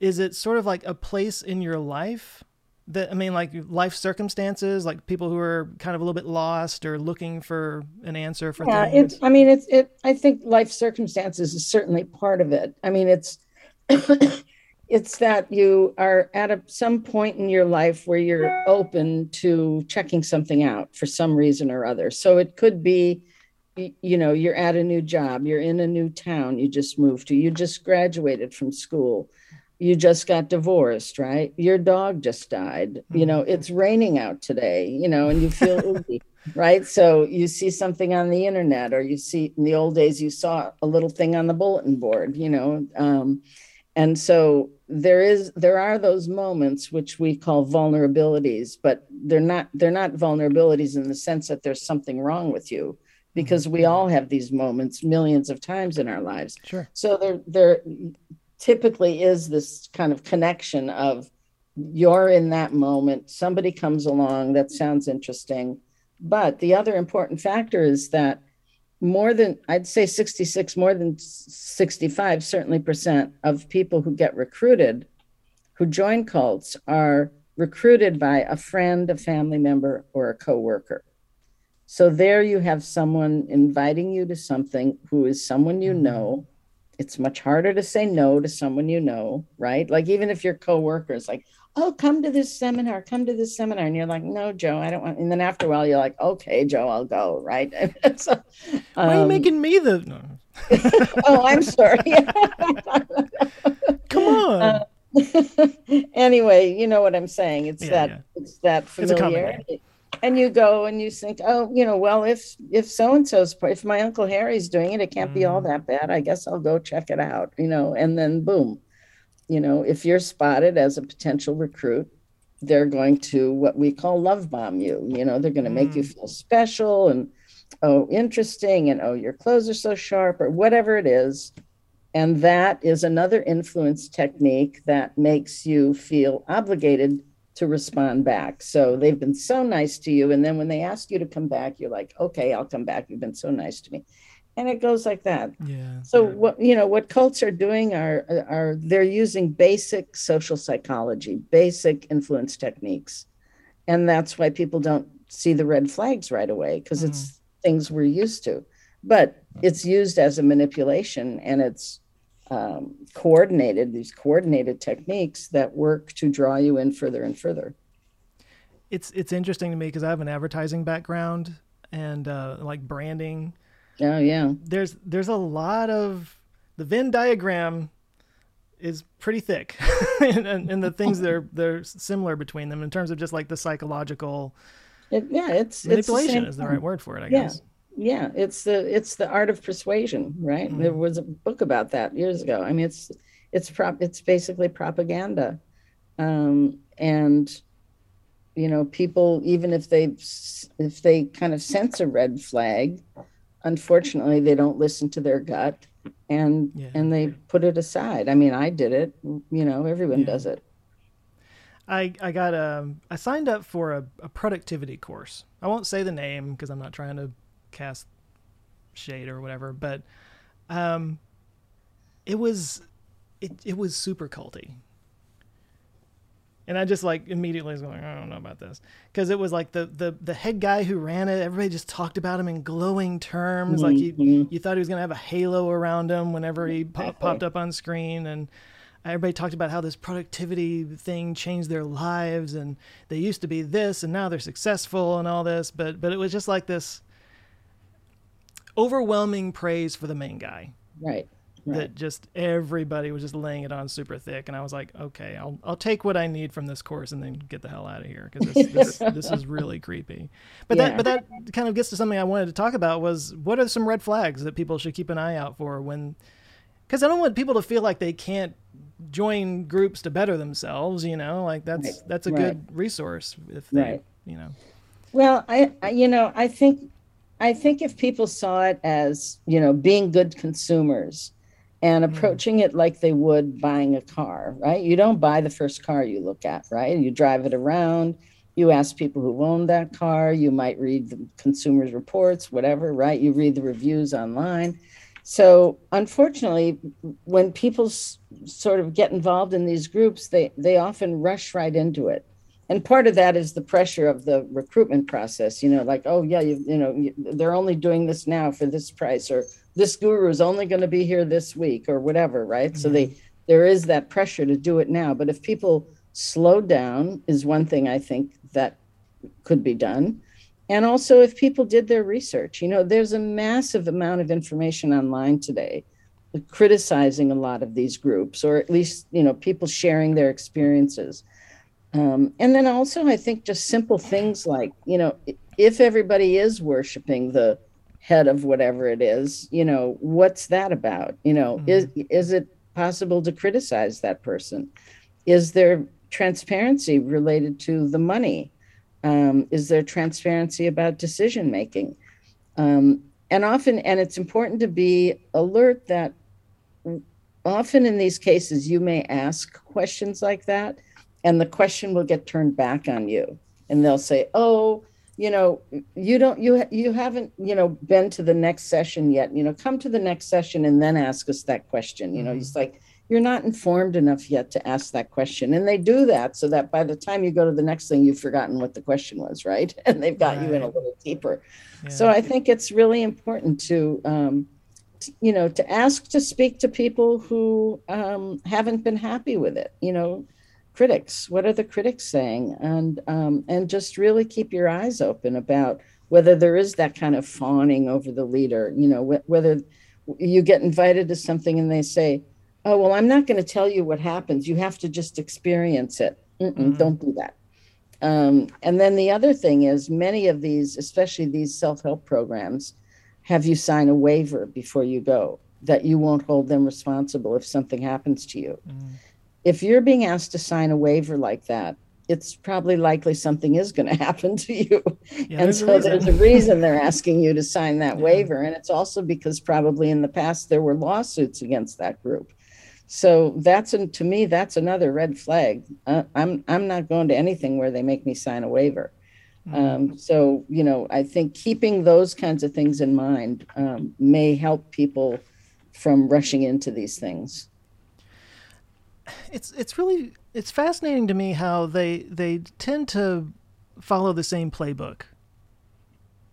is it sort of like a place in your life that, I mean, like life circumstances, like people who are kind of a little bit lost or looking for an answer for yeah, things? It's, I mean, it's, it, I think life circumstances is certainly part of it. I mean, it's, it's that you are at a, some point in your life where you're open to checking something out for some reason or other. So it could be, you know, you're at a new job, you're in a new town you just moved to, you just graduated from school, you just got divorced, right? Your dog just died, you know, it's raining out today, you know, and you feel oozy, right? So you see something on the internet, or you see, in the old days, you saw a little thing on the bulletin board, you know, um, and so there is, there are those moments which we call vulnerabilities, but they're not, they're not vulnerabilities in the sense that there's something wrong with you, because we all have these moments millions of times in our lives. Sure. So there, there typically is this kind of connection of you're in that moment, somebody comes along, that sounds interesting. But the other important factor is that more than, I'd say sixty-six, more than sixty-five, certainly percent of people who get recruited, who join cults, are recruited by a friend, a family member, or a coworker. So there you have someone inviting you to something who is someone you know. It's much harder to say no to someone you know, right? Like even if your coworker is like, oh, come to this seminar, come to this seminar. And you're like, no, Joe, I don't want. And then after a while, you're like, okay, Joe, I'll go, right? So, um, why are you making me the... No. Oh, I'm sorry. Come on. Uh, anyway, you know what I'm saying. It's yeah, that yeah. It's that familiarity. It's and you go and you think, oh, you know, well, if if so-and-so's, if my Uncle Harry's doing it, it can't mm. be all that bad. I guess I'll go check it out, you know, and then boom. You know, if you're spotted as a potential recruit, they're going to what we call love bomb you. You know, they're going to make mm. you feel special and, oh, interesting, and, oh, your clothes are so sharp, or whatever it is. And that is another influence technique that makes you feel obligated to respond back. So they've been so nice to you. And then when they ask you to come back, you're like, okay, I'll come back. You've been so nice to me. And it goes like that. Yeah. So yeah. what you know, what cults are doing are are they're using basic social psychology, basic influence techniques, and that's why people don't see the red flags right away, because mm-hmm. it's things we're used to. But it's used as a manipulation, and it's um, coordinated. These coordinated techniques that work to draw you in further and further. It's it's interesting to me because I have an advertising background and uh, like branding. Oh yeah. There's there's a lot of, the Venn diagram is pretty thick and, and, and the things that are they're similar between them in terms of just like the psychological it, yeah, it's manipulation it's the is the right word for it, I yeah. guess. Yeah, it's the it's the art of persuasion, right? Mm-hmm. There was a book about that years ago. I mean it's it's prop it's basically propaganda. Um, and you know, people, even if they if they kind of sense a red flag, unfortunately, they don't listen to their gut, and yeah. and they put it aside. I mean, I did it. You know, everyone yeah. does it. I I got a I signed up for a, a productivity course. I won't say the name because I'm not trying to cast shade or whatever. But um, it was it it was super culty, and I just like immediately was going, I don't know about this. Cause it was like the, the, the head guy who ran it, everybody just talked about him in glowing terms. Mm-hmm. Like you, you thought he was going to have a halo around him whenever he pop, popped up on screen. And everybody talked about how this productivity thing changed their lives, and they used to be this, and now they're successful and all this. But but it was just like this overwhelming praise for the main guy. Right. Right. That just everybody was just laying it on super thick, and I was like, okay, I'll I'll take what I need from this course and then get the hell out of here, because this, this this is really creepy. But yeah. that but that kind of gets to something I wanted to talk about, was what are some red flags that people should keep an eye out for when, because I don't want people to feel like they can't join groups to better themselves. You know, like that's right. that's a right. good resource if they right. you know. Well, I, I you know I think I think if people saw it as, you know, being good consumers and approaching it like they would buying a car, right? You don't buy the first car you look at, right? You drive it around, you ask people who own that car, you might read the consumer's reports, whatever, right? You read the reviews online. So unfortunately, when people s- sort of get involved in these groups, they, they often rush right into it. And part of that is the pressure of the recruitment process, you know, like, oh yeah, you, you know, you, they're only doing this now for this price, or this guru is only going to be here this week, or whatever, right? Mm-hmm. So they, there is that pressure to do it now. But if people slow down is one thing I think that could be done. And also if people did their research, you know, there's a massive amount of information online today criticizing a lot of these groups, or at least, you know, people sharing their experiences. Um, and then also, I think just simple things like, you know, if everybody is worshiping the head of whatever it is, you know, what's that about? You know, mm-hmm. is is it possible to criticize that person? Is there transparency related to the money? Um, is there transparency about decision making? Um, and often, and it's important to be alert that often in these cases, you may ask questions like that, and the question will get turned back on you, and they'll say, oh, you know, you don't, you, you haven't, you know, been to the next session yet, you know, come to the next session and then ask us that question. You know, mm-hmm. It's like, you're not informed enough yet to ask that question. And they do that so that by the time you go to the next thing, you've forgotten what the question was, right? And they've got right. you in a little deeper. Yeah. So I think it's really important to, um, t- you know, to ask, to speak to people who um, haven't been happy with it, you know, critics. What are the critics saying? And um, and just really keep your eyes open about whether there is that kind of fawning over the leader, you know, wh- whether you get invited to something and they say, oh, well, I'm not going to tell you what happens. You have to just experience it. Mm-mm, don't do that. Um, and then the other thing is many of these, especially these self-help programs, have you sign a waiver before you go that you won't hold them responsible if something happens to you. Mm. If you're being asked to sign a waiver like that, it's probably likely something is going to happen to you. Yeah, and so there's a reason they're asking you to sign that yeah. waiver. And it's also because probably in the past there were lawsuits against that group. So that's, and to me, that's another red flag. Uh, I'm I'm not going to anything where they make me sign a waiver. Mm-hmm. Um, so, you know, I think keeping those kinds of things in mind um, may help people from rushing into these things. It's it's really it's fascinating to me how they they tend to follow the same playbook.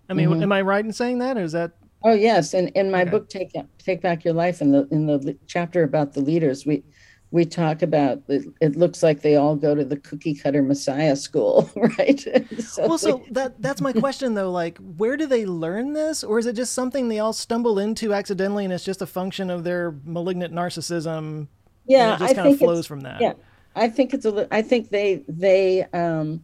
I mean, mm-hmm. am I right in saying that, or is that? Oh yes, and in my okay. book, Take Take Back Your Life, in the in the chapter about the leaders, we we talk about it, it looks like they all go to the cookie cutter Messiah school, right? so well, so that that's my question though. Like, where do they learn this, or is it just something they all stumble into accidentally, and it's just a function of their malignant narcissism? Yeah, it just I kind think of flows from that. Yeah, I think it's a. I think they they um,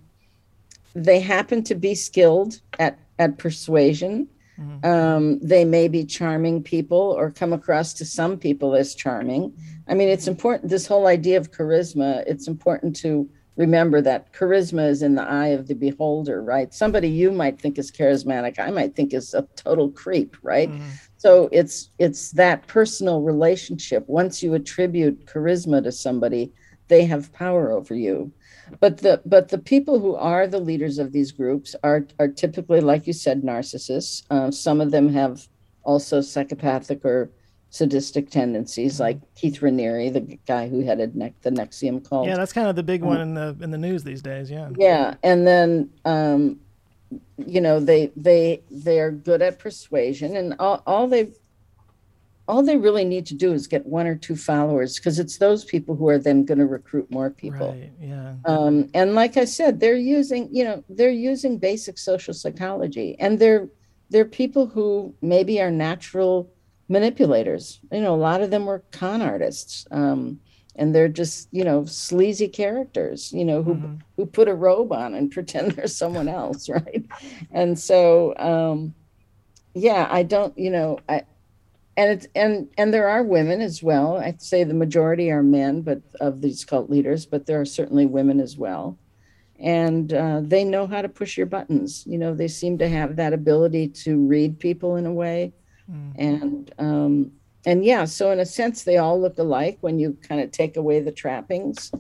they happen to be skilled at at persuasion. Mm-hmm. Um, they may be charming people, or come across to some people as charming. I mean, it's important. This whole idea of charisma. It's important to remember that charisma is in the eye of the beholder, right? Somebody you might think is charismatic, I might think is a total creep, right? Mm-hmm. So it's it's that personal relationship. Once you attribute charisma to somebody, they have power over you. But the but the people who are the leaders of these groups are are typically, like you said, narcissists. Uh, some of them have also psychopathic or sadistic tendencies, like Keith Raniere, the guy who headed ne- the NXIVM cult. Yeah, that's kind of the big one in the in the news these days. Yeah. Yeah, and then um, you know they they they are good at persuasion, and all all they all they really need to do is get one or two followers, because it's those people who are then going to recruit more people. Right, yeah. Um, and like I said, they're using, you know, they're using basic social psychology, and they're, they're people who maybe are natural manipulators. You know, a lot of them were con artists, um, and they're just, you know, sleazy characters, you know, who, mm-hmm. who put a robe on and pretend they're someone else. Right. And so, um, yeah, I don't, you know, I, And it's and and there are women as well. I'd say the majority are men, but of these cult leaders, but there are certainly women as well, and uh, they know how to push your buttons. You know, they seem to have that ability to read people in a way, mm. and um, and yeah. So in a sense, they all look alike when you kind of take away the trappings,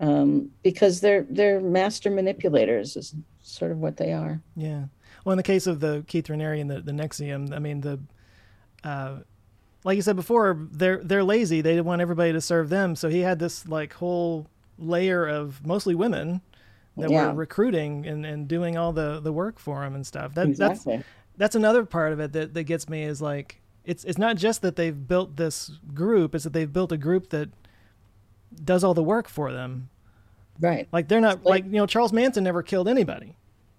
um, because they're they're master manipulators is sort of what they are. Yeah. Well, in the case of the Keith Raniere and the the N X I V M, I mean the. Uh, Like you said before, they're they're lazy. They want everybody to serve them. So he had this like whole layer of mostly women that yeah. were recruiting and, and doing all the, the work for him and stuff. That, exactly. That's that's another part of it that, that gets me is like it's it's not just that they've built this group, it's that they've built a group that does all the work for them. Right. Like they're not like, like you know, Charles Manson never killed anybody.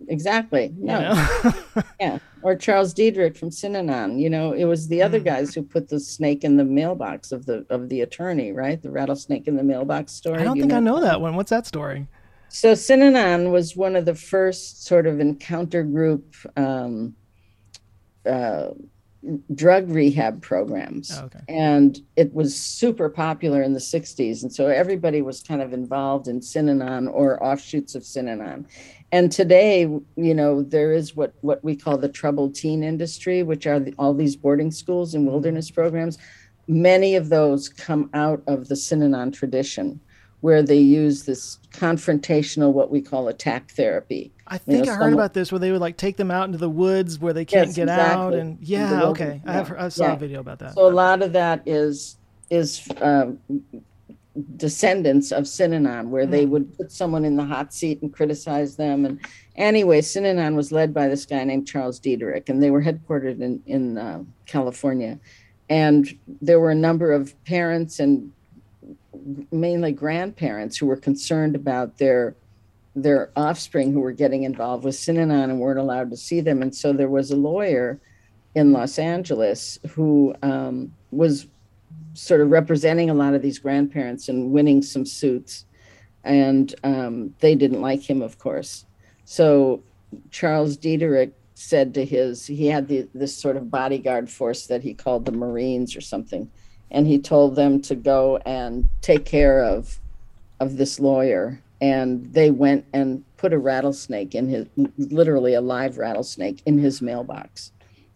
Exactly. No. You know? Yeah. Or Charles Dederich from Synanon. You know, it was the other mm. guys who put the snake in the mailbox of the of the attorney, right? The rattlesnake in the mailbox story. I don't think know? I know that one. What's that story? So Synanon was one of the first sort of encounter group um, uh, drug rehab programs. Oh, okay. And it was super popular in the sixties. And so everybody was kind of involved in Synanon or offshoots of Synanon. And today, you know, there is what, what we call the troubled teen industry, which are the, all these boarding schools and wilderness programs. Many of those come out of the Synanon tradition, where they use this confrontational, what we call attack therapy. I think you know, I heard about this, where they would like take them out into the woods where they can't yes, get exactly. out. And yeah, okay, yeah. I have I saw yeah. a video about that. So a lot of that is is. Um, descendants of Synanon, where they would put someone in the hot seat and criticize them. And anyway, Synanon was led by this guy named Charles Dederich, and they were headquartered in, in uh, California. And there were a number of parents and mainly grandparents who were concerned about their their offspring who were getting involved with Synanon and weren't allowed to see them. And so there was a lawyer in Los Angeles who um, was sort of representing a lot of these grandparents and winning some suits. And um, they didn't like him, of course. So Charles Dederich said to his, he had the, this sort of bodyguard force that he called the Marines or something. And he told them to go and take care of, of this lawyer. And they went and put a rattlesnake in his, literally a live rattlesnake in his mailbox.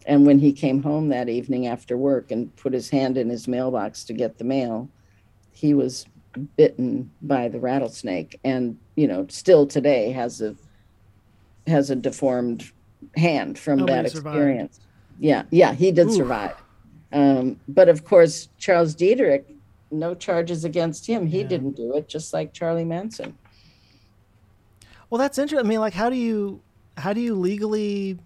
And when he came home that evening after work and put his hand in his mailbox to get the mail, he was bitten by the rattlesnake, and you know, still today has a has a deformed hand from Nobody that experience. Survived. Yeah, yeah, he did Ooh. survive. Um, but of course, Charles Dederich, no charges against him. He yeah. didn't do it, just like Charlie Manson. Well, that's interesting. I mean, like, how do you how do you legally?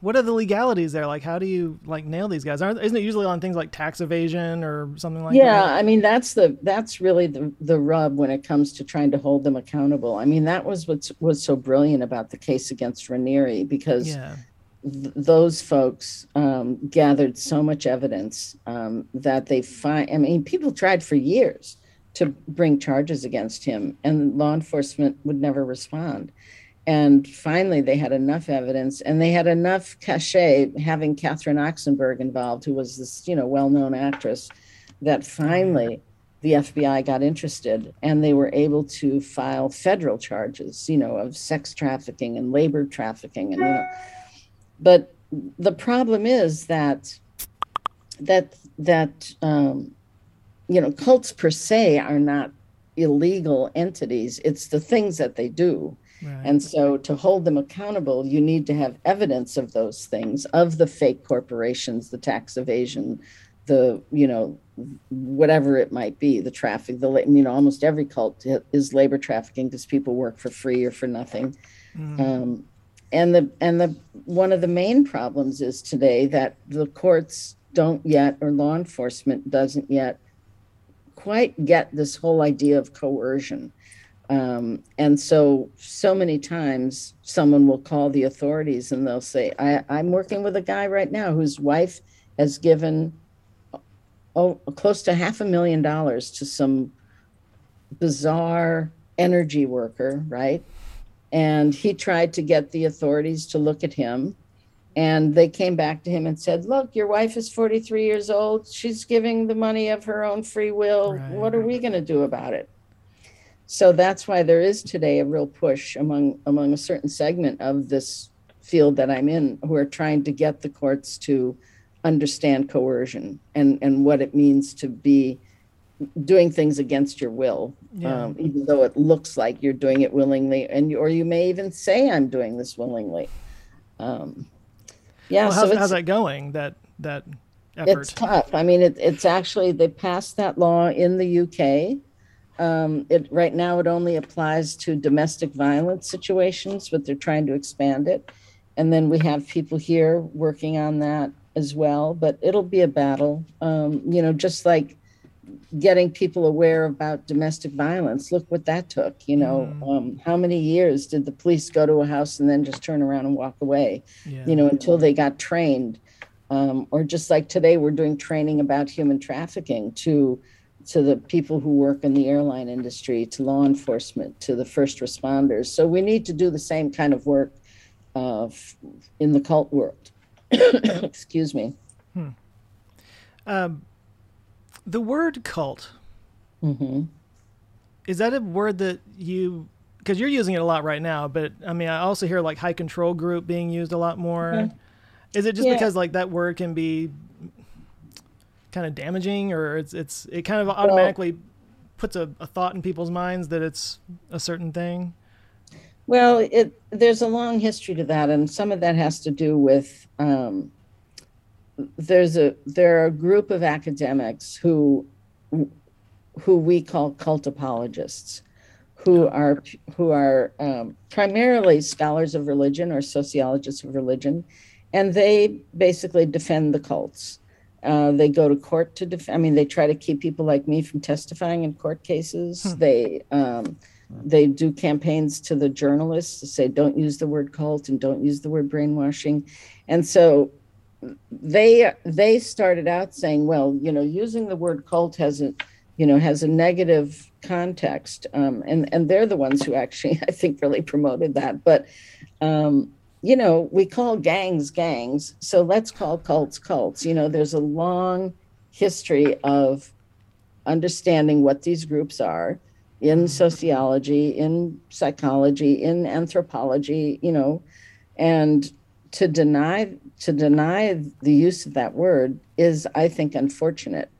What are the legalities there? Like, how do you like nail these guys? Aren't, isn't it usually on things like tax evasion or something like yeah, that? Yeah, I mean, that's the that's really the, the rub when it comes to trying to hold them accountable. I mean, that was what was so brilliant about the case against Raniere, because yeah. th- those folks um, gathered so much evidence um, that they find. I mean, people tried for years to bring charges against him, and law enforcement would never respond. And finally, they had enough evidence, and they had enough cachet, having Catherine Oxenberg involved, who was this, you know, well-known actress, that finally the F B I got interested, and they were able to file federal charges, you know, of sex trafficking and labor trafficking, and you know. But the problem is that that that um, you know, cults per se are not illegal entities; it's the things that they do. Right. And so to hold them accountable, you need to have evidence of those things, of the fake corporations, the tax evasion, the, you know, whatever it might be, the traffic, the, you know, almost every cult is labor trafficking because people work for free or for nothing. Mm. Um, and the, and the, one of the main problems is today that the courts don't yet, or law enforcement doesn't yet quite get this whole idea of coercion. Um, and so, so many times someone will call the authorities and they'll say, I, I'm working with a guy right now whose wife has given oh, close to half a million dollars to some bizarre energy worker, right? And he tried to get the authorities to look at him. And they came back to him and said, look, your wife is forty-three years old. She's giving the money of her own free will. Right. What are we going to do about it? So that's why there is today a real push among among a certain segment of this field that I'm in, who are trying to get the courts to understand coercion and, and what it means to be doing things against your will, yeah. um, even though it looks like you're doing it willingly, and or you may even say, I'm doing this willingly. Um, yeah. Well, how's, so how's that going, that that effort? It's tough. I mean, it, it's actually, they passed that law in the U K. Um, it right now it only applies to domestic violence situations, but they're trying to expand it. And then we have people here working on that as well, but it'll be a battle, um, you know, just like getting people aware about domestic violence. Look what that took, you know, mm. um, how many years did the police go to a house and then just turn around and walk away, yeah. you know, until they got trained. Um, or just like today, we're doing training about human trafficking to to the people who work in the airline industry, to law enforcement, to the first responders. So we need to do the same kind of work uh, in the cult world. Excuse me. Hmm. Um, the word cult, mm-hmm. is that a word that you, because you're using it a lot right now, but I mean, I also hear like high control group being used a lot more. Mm-hmm. Is it just yeah. because like that word can be kind of damaging, or it's it's it kind of automatically well, puts a, a thought in people's minds that it's a certain thing? Well, it there's a long history to that, and some of that has to do with um there's a there are a group of academics who who we call cult apologists, who are who are um primarily scholars of religion or sociologists of religion, and they basically defend the cults. Uh, they go to court to def- I mean, they try to keep people like me from testifying in court cases. Hmm. They um, they do campaigns to the journalists to say, don't use the word cult and don't use the word brainwashing. And so they they started out saying, well, you know, using the word cult has a, you know, has a negative context. Um, and, and they're the ones who actually, I think, really promoted that. But um you know, we call gangs gangs, so let's call cults cults. You know, there's a long history of understanding what these groups are in sociology, in psychology, in anthropology, you know, and to deny to deny the use of that word is, I think, unfortunate.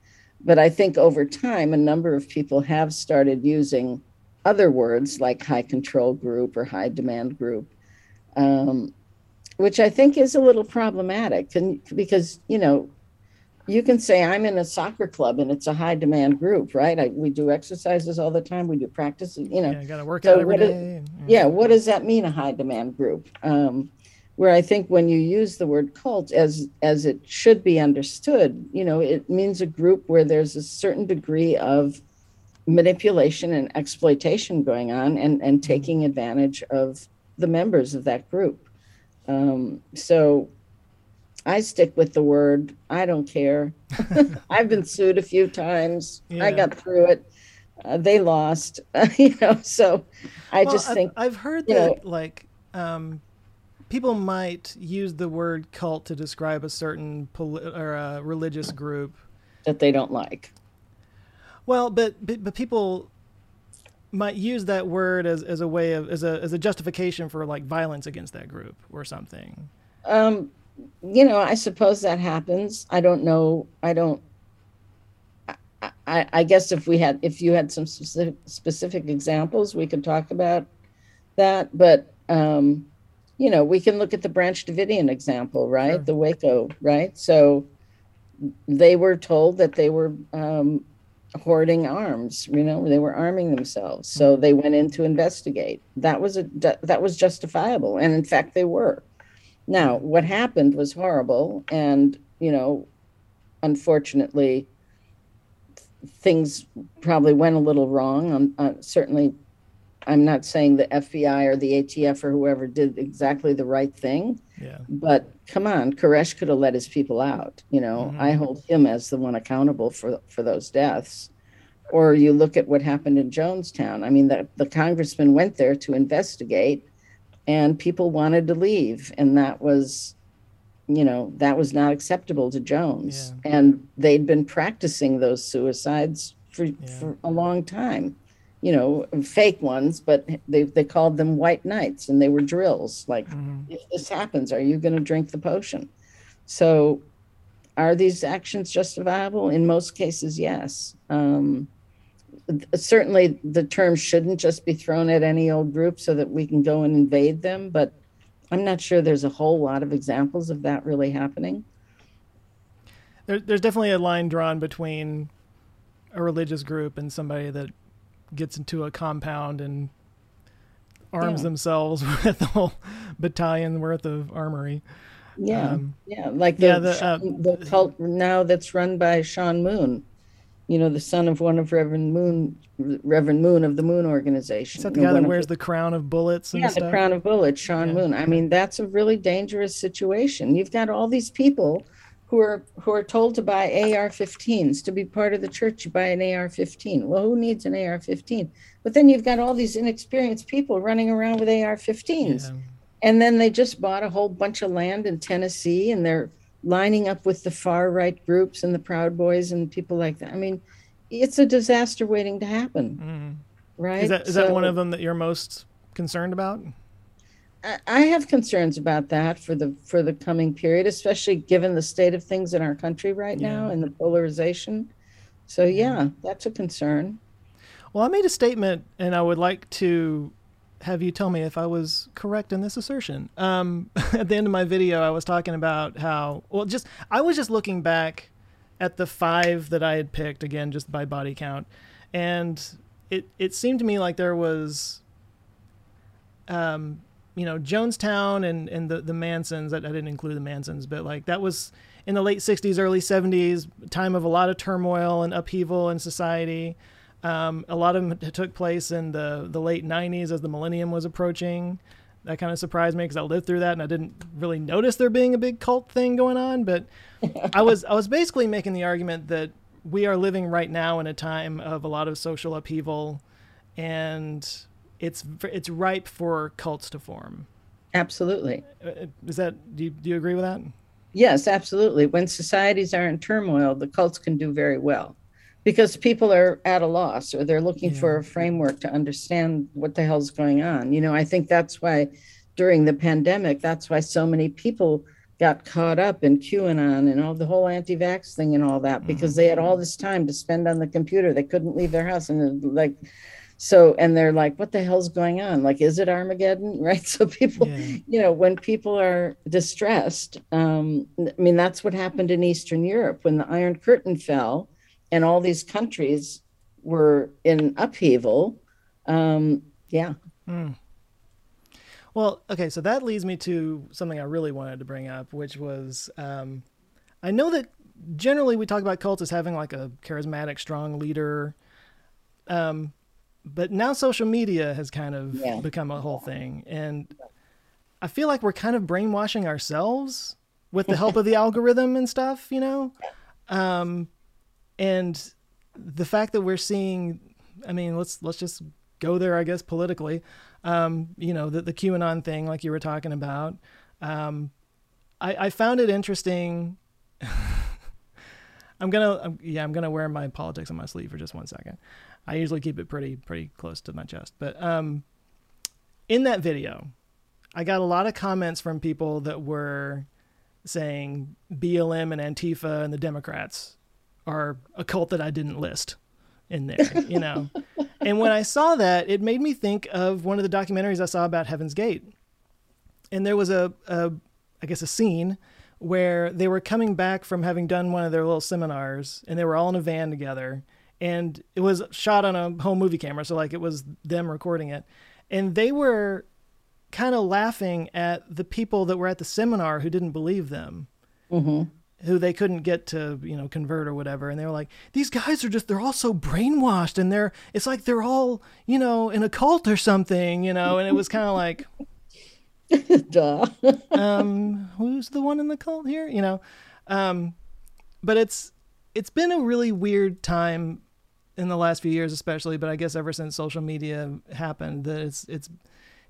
But I think over time, a number of people have started using other words like high control group or high demand group. Um, which I think is a little problematic, and because, you know, you can say I'm in a soccer club and it's a high demand group, right? I, we do exercises all the time. We do practices, you know, yeah, you gotta work so out every day. Is, yeah. What does that mean? A high demand group, um, where I think when you use the word cult as, as it should be understood, you know, it means a group where there's a certain degree of manipulation and exploitation going on, and, and taking advantage of the members of that group. Um, so I stick with the word. I don't care. I've been sued a few times. Yeah. I got through it. Uh, they lost, you know, so I well, just I've, think. I've heard that, know, like, um, people might use the word cult to describe a certain poli- or a religious group that they don't like. Well, but but, but people might use that word as, as a way of, as a, as a justification for like violence against that group or something. Um, you know, I suppose that happens. I don't know. I don't, I, I, I guess if we had, if you had some specific, specific examples, we could talk about that, but, um, you know, we can look at the Branch Davidian example, right? Sure. The Waco, right? So they were told that they were, um, hoarding arms, you know, they were arming themselves. So they went in to investigate. That was a that was justifiable, and in fact they were. Now, what happened was horrible, and you know, unfortunately, things probably went a little wrong. Um, uh, certainly, I'm not saying the F B I or the A T F or whoever did exactly the right thing. Yeah. But come on, Koresh could have let his people out. You know, mm-hmm. I hold him as the one accountable for for those deaths. Or you look at what happened in Jonestown. I mean, the, the congressman went there to investigate, and people wanted to leave, and that was, you know, that was not acceptable to Jones. Yeah. And they'd been practicing those suicides for, yeah. for a long time. You know, fake ones, but they they called them white knights, and they were drills. Like, mm-hmm. if this happens, are you going to drink the potion? So, are these actions justifiable? In most cases, yes. Um, th- certainly, the term shouldn't just be thrown at any old group so that we can go and invade them. But I'm not sure there's a whole lot of examples of that really happening. There, there's definitely a line drawn between a religious group and somebody that gets into a compound and arms yeah. themselves with a whole battalion worth of armory. Yeah, um, yeah, like the, yeah, the, uh, the cult now that's run by Sean Moon, you know, the son of one of Reverend Moon, Reverend Moon of the Moon Organization. Is that the guy that wears the, the crown of bullets and yeah, stuff? Yeah, the crown of bullets, Sean yeah. Moon. I mean, that's a really dangerous situation. You've got all these people who are who are told to buy A R fifteens to be part of the church. You buy an A R fifteen. Well, who needs an A R fifteen? But then you've got all these inexperienced people running around with A R fifteens, yeah. and then they just bought a whole bunch of land in Tennessee, and they're lining up with the far right groups and the Proud Boys and people like that. I mean, it's a disaster waiting to happen, mm-hmm. right? Is that is so, that one of them that you're most concerned about? I have concerns about that for the for the coming period, especially given the state of things in our country right yeah. now and the polarization. So, yeah, that's a concern. Well, I made a statement, and I would like to have you tell me if I was correct in this assertion. Um, at the end of my video, I was talking about how, well, just I was just looking back at the five that I had picked, again, just by body count. And it, it seemed to me like there was... Um, you know, Jonestown and, and the, the Mansons, I, I didn't include the Mansons, but like that was in the late sixties, early seventies, time of a lot of turmoil and upheaval in society. Um, a lot of them took place in the, the late nineties as the millennium was approaching. That kind of surprised me because I lived through that and I didn't really notice there being a big cult thing going on. But I was I was basically making the argument that we are living right now in a time of a lot of social upheaval, and it's it's ripe for cults to form. Absolutely. Is that do you, do you agree with that? Yes, absolutely. When societies are in turmoil, the cults can do very well because people are at a loss or they're looking yeah. for a framework to understand what the hell's going on. You know, I think that's why during the pandemic, that's why so many people got caught up in QAnon and all the whole anti-vax thing and all that, because mm-hmm. they had all this time to spend on the computer. They couldn't leave their house, and like So, and they're like, what the hell's going on? Like, is it Armageddon? Right. So people, yeah. you know, when people are distressed, um, I mean, that's what happened in Eastern Europe when the Iron Curtain fell and all these countries were in upheaval. Um, yeah. Mm. Well, okay. So that leads me to something I really wanted to bring up, which was, um, I know that generally we talk about cults as having like a charismatic, strong leader, um, but now social media has kind of yeah. become a whole thing. And I feel like we're kind of brainwashing ourselves with the help of the algorithm and stuff, you know? Um, and the fact that we're seeing, I mean, let's, let's just go there, I guess, politically, um, you know, the, the QAnon thing, like you were talking about. Um, I, I found it interesting. I'm going to, yeah, I'm going to wear my politics on my sleeve for just one second. I usually keep it pretty, pretty close to my chest. But um, in that video, I got a lot of comments from people that were saying B L M and Antifa and the Democrats are a cult that I didn't list in there, you know? And when I saw that, it made me think of one of the documentaries I saw about Heaven's Gate. And there was a, a I guess, a scene where they were coming back from having done one of their little seminars, and they were all in a van together. And it was shot on a home movie camera, so like it was them recording it. And they were kind of laughing at the people that were at the seminar who didn't believe them. Mm-hmm. who they couldn't get to, you know, convert or whatever. And they were like, these guys are just, they're all so brainwashed, and they're, it's like they're all, you know, in a cult or something, you know. And it was kind of like, duh. um, who's the one in the cult here? You know, um, but it's, it's been a really weird time in the last few years, especially, but I guess ever since social media happened, that it's, it's,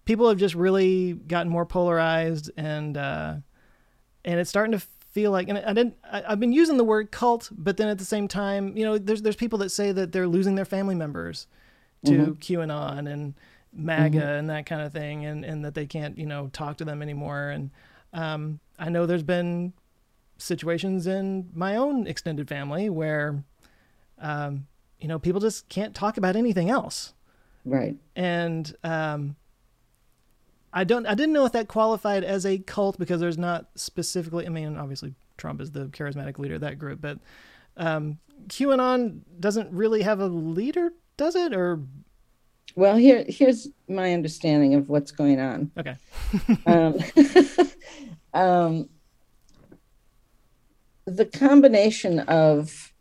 people have just really gotten more polarized, and, uh, and it's starting to feel like, and I didn't, I, I've been using the word cult, but then at the same time, you know, there's, there's people that say that they're losing their family members to mm-hmm. QAnon and MAGA mm-hmm. and that kind of thing. And, and that they can't, you know, talk to them anymore. And, um, I know there's been situations in my own extended family where, um, you know, people just can't talk about anything else. Right. And, um, I don't, I didn't know if that qualified as a cult, because there's not specifically, I mean, obviously Trump is the charismatic leader of that group, but, um, QAnon doesn't really have a leader, does it? Or, well, here, here's my understanding of what's going on. Okay. um, um, the combination of,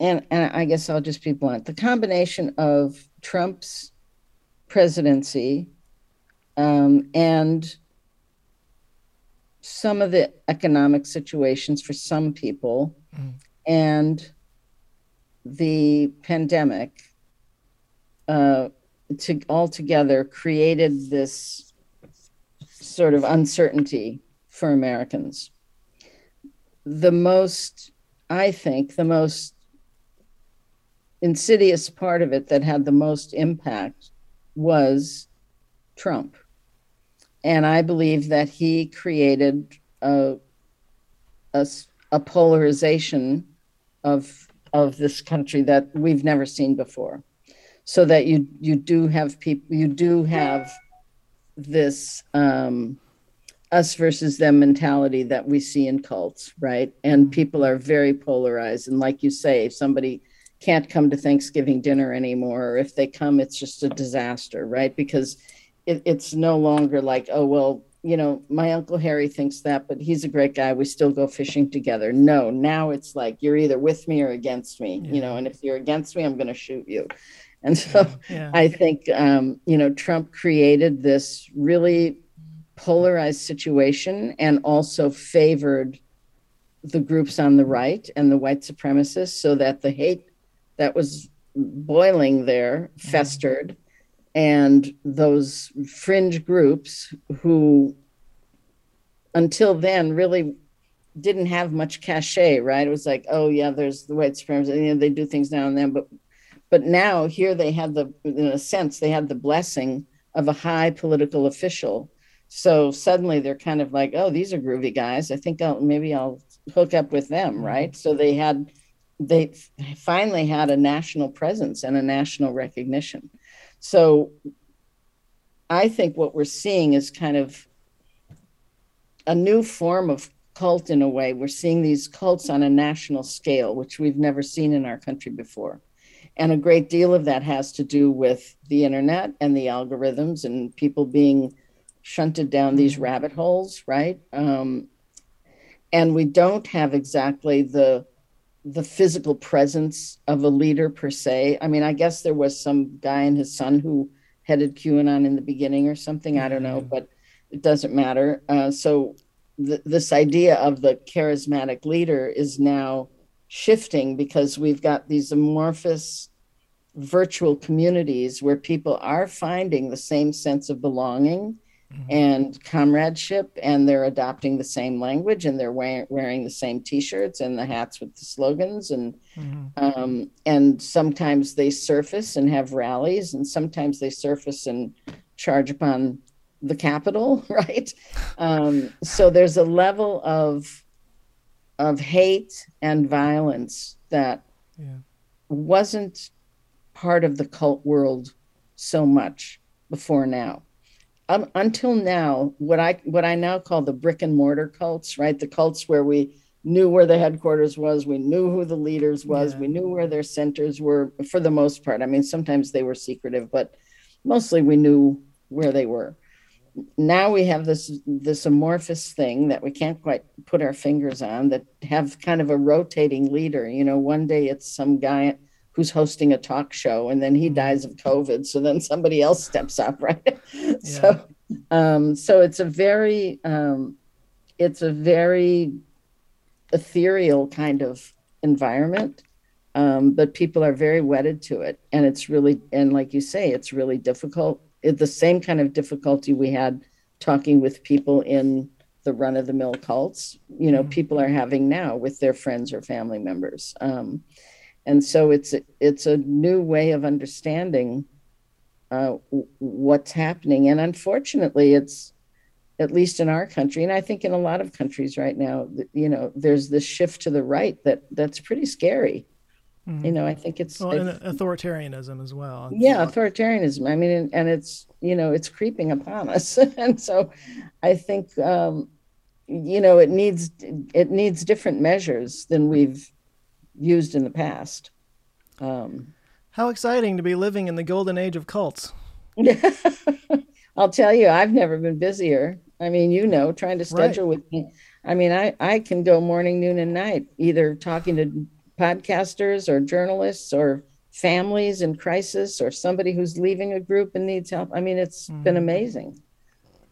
and, and I guess I'll just be blunt, the combination of Trump's presidency um, and some of the economic situations for some people mm. and the pandemic uh, to all together created this sort of uncertainty for Americans. The most, I think, the most insidious part of it that had the most impact was Trump. And I believe that he created a, a, a polarization of, of this country that we've never seen before. So that you, you do have people, you do have this um, us versus them mentality that we see in cults, right? And people are very polarized. And like you say, if somebody can't come to Thanksgiving dinner anymore, or if they come, it's just a disaster, right? Because it, it's no longer like, oh, well, you know, my Uncle Harry thinks that, but he's a great guy, we still go fishing together. No, now it's like, you're either with me or against me, yeah. you know, and if you're against me, I'm going to shoot you. And so yeah. Yeah. I think, um, you know, Trump created this really polarized situation, and also favored the groups on the right and the white supremacists, so that the hate that was boiling there festered, and those fringe groups who until then really didn't have much cachet, right? It was like, oh yeah, there's the white supremacists, you know, they do things now and then, but but now here they had the, in a sense, they had the blessing of a high political official. So suddenly they're kind of like, oh, these are groovy guys, I think I'll maybe I'll hook up with them, right? So they had they finally had a national presence and a national recognition. So I think what we're seeing is kind of a new form of cult in a way. We're seeing these cults on a national scale, which we've never seen in our country before. And a great deal of that has to do with the internet and the algorithms and people being shunted down these rabbit holes, right? Um, and we don't have exactly the the physical presence of a leader per se. I mean, I guess there was some guy and his son who headed QAnon in the beginning or something. I don't know, but it doesn't matter. Uh, so th- this idea of the charismatic leader is now shifting, because we've got these amorphous virtual communities where people are finding the same sense of belonging mm-hmm. and comradeship, and they're adopting the same language, and they're wear- wearing the same t-shirts and the hats with the slogans, and mm-hmm. um, and sometimes they surface and have rallies, and sometimes they surface and charge upon the Capitol, right? Um, so there's a level of of hate and violence that yeah. wasn't part of the cult world so much before now. Um, until now, what I what I now call the brick and mortar cults, right? The cults where we knew where the headquarters was, we knew who the leaders was, yeah. we knew where their centers were for the most part. I mean, sometimes they were secretive, but mostly we knew where they were. now we have this this amorphous thing that we can't quite put our fingers on, that have kind of a rotating leader. You know, one day it's some guy who's hosting a talk show, and then he dies of COVID, so then somebody else steps up, right? Yeah. So um so it's a very um it's a very ethereal kind of environment, um but people are very wedded to it, and it's really, and like you say, it's really difficult. It's the same kind of difficulty we had talking with people in the run-of-the-mill cults, you know, mm-hmm. people are having now with their friends or family members. Um, and so it's, it's a new way of understanding uh, what's happening. And unfortunately, it's, at least in our country, and I think in a lot of countries right now, you know, there's this shift to the right that that's pretty scary. You know, I think it's well, and authoritarianism as well. Yeah, authoritarianism. I mean, and, and it's, you know, it's creeping upon us. And so I think, um, you know, it needs it needs different measures than we've used in the past. Um, How exciting to be living in the golden age of cults. I'll tell you, I've never been busier. I mean, you know, trying to schedule right. with me. I mean, I, I can go morning, noon and night, either talking to podcasters or journalists or families in crisis or somebody who's leaving a group and needs help. I mean, it's mm. been amazing.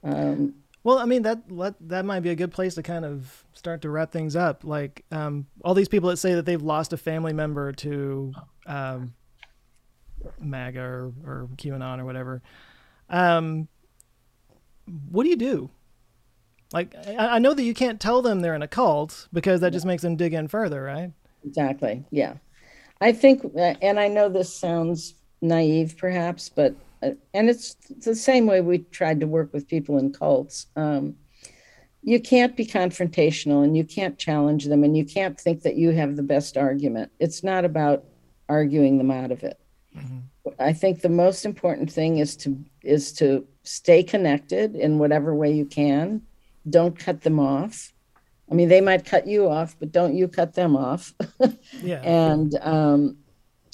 Um, well, I mean, that that might be a good place to kind of start to wrap things up. Like um, all these people that say that they've lost a family member to um, MAGA or, or QAnon or whatever. Um, what do you do? Like, I, I know that you can't tell them they're in a cult because that yeah. just makes them dig in further, right? Exactly. Yeah. I think, and I know this sounds naive perhaps, but, and it's the same way we tried to work with people in cults. Um, you can't be confrontational and you can't challenge them and you can't think that you have the best argument. It's not about arguing them out of it. Mm-hmm. I think the most important thing is to, is to stay connected in whatever way you can. Don't cut them off. I mean, they might cut you off, but don't you cut them off. yeah. And um,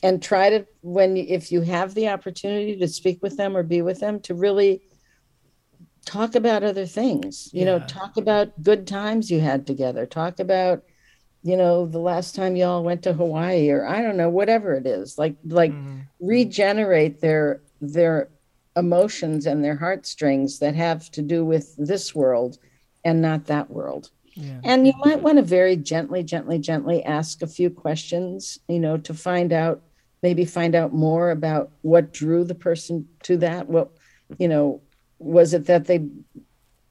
and try to, when if you have the opportunity to speak with them or be with them, to really talk about other things. You yeah. know, talk about good times you had together. Talk about, you know, the last time y'all went to Hawaii, or I don't know, whatever it is. Like like mm-hmm. regenerate their their emotions and their heartstrings that have to do with this world and not that world. Yeah. And you might want to very gently, gently, gently ask a few questions, you know, to find out, maybe find out more about what drew the person to that. What, you know, was it that they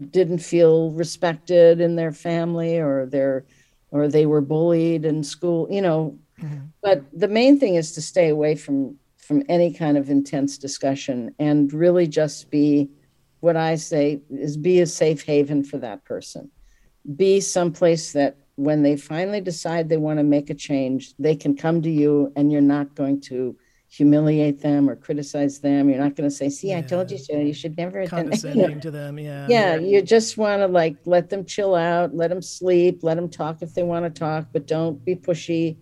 didn't feel respected in their family, or their, or they were bullied in school, you know, mm-hmm. but the main thing is to stay away from, from any kind of intense discussion and really just be, what I say is be a safe haven for that person. Be someplace that when they finally decide they want to make a change, they can come to you and you're not going to humiliate them or criticize them. You're not going to say, see, yeah. I told you so. You should never condescending you know. to them. Yeah. Yeah. You just want to like, let them chill out, let them sleep, let them talk if they want to talk, but don't be pushy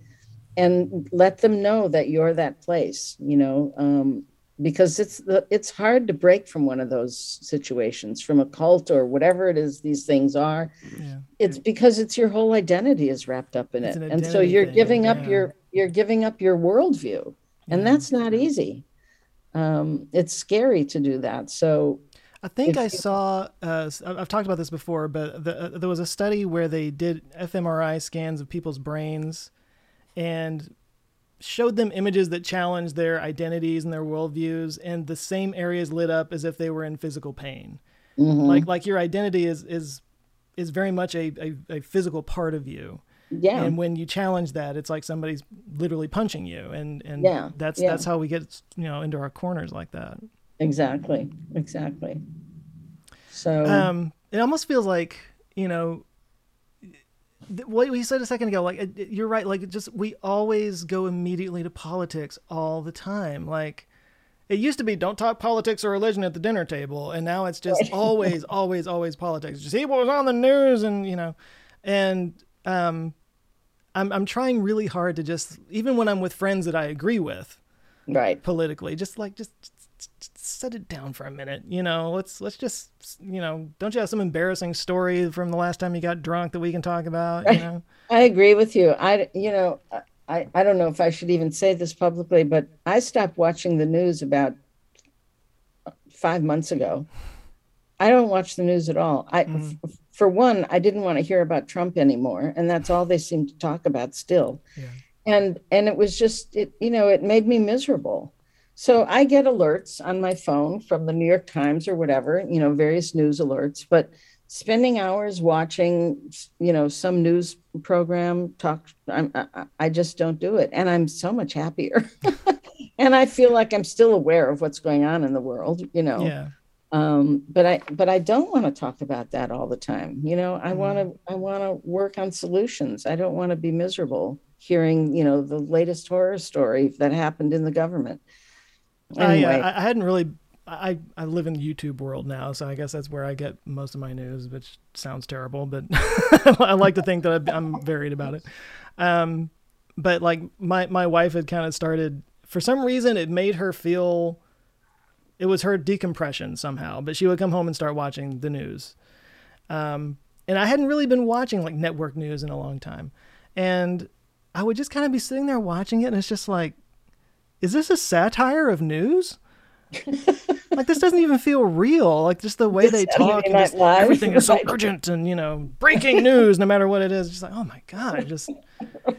and let them know that you're that place, you know, um, because it's the, it's hard to break from one of those situations, from a cult or whatever it is these things are. Yeah. It's because it's your whole identity is wrapped up in it's it. An and so you're thing. giving yeah. up your you're giving up your worldview. And yeah. that's not easy. Um, it's scary to do that. So I think I you, saw, uh, I've talked about this before, but the, uh, there was a study where they did fMRI scans of people's brains and showed them images that challenged their identities and their worldviews, and the same areas lit up as if they were in physical pain. Mm-hmm. Like like your identity is is is very much a, a, a physical part of you. Yeah. And when you challenge that, it's like somebody's literally punching you, and and yeah. that's yeah. that's how we get, you know, into our corners like that. Exactly. Exactly. So um, it almost feels like, you know, what you said a second ago, like you're right. Like, just, we always go immediately to politics all the time. Like, it used to be, don't talk politics or religion at the dinner table. And now it's just always, always, always politics. Just see what was on the news, and, you know, and, um, I'm, I'm trying really hard to just, even when I'm with friends that I agree with, right. Politically, just like, just, just, just set it down for a minute. You know, let's let's just, you know, don't you have some embarrassing story from the last time you got drunk that we can talk about? You know? I agree with you. I, you know, I, I don't know if I should even say this publicly, but I stopped watching the news about five months ago. I don't watch the news at all. I, mm. f- for one, I didn't want to hear about Trump anymore. And that's all they seem to talk about still. Yeah. And, and it was just, it, you know, it made me miserable. So I get alerts on my phone from the New York Times or whatever, you know, various news alerts, but spending hours watching, you know, some news program talk, I'm, I, I just don't do it. And I'm so much happier. And I feel like I'm still aware of what's going on in the world, you know. Yeah. Um, but I, but I don't want to talk about that all the time. You know, I want to, I want to work on solutions. I don't want to be miserable hearing, you know, the latest horror story that happened in the government. Anyway. I, uh, I hadn't really, I, I live in the YouTube world now, so I guess that's where I get most of my news, which sounds terrible, but I like to think that I'm varied about it. Um, but like my, my wife had kind of started, for some reason it made her feel, it was her decompression somehow, but she would come home and start watching the news. Um, and I hadn't really been watching like network news in a long time. And I would just kind of be sitting there watching it. And it's just like, is this a satire of news? Like, this doesn't even feel real. Like, just the way they talk, and just, everything is so urgent and, you know, breaking news, no matter what it is. It's just like, oh my God, just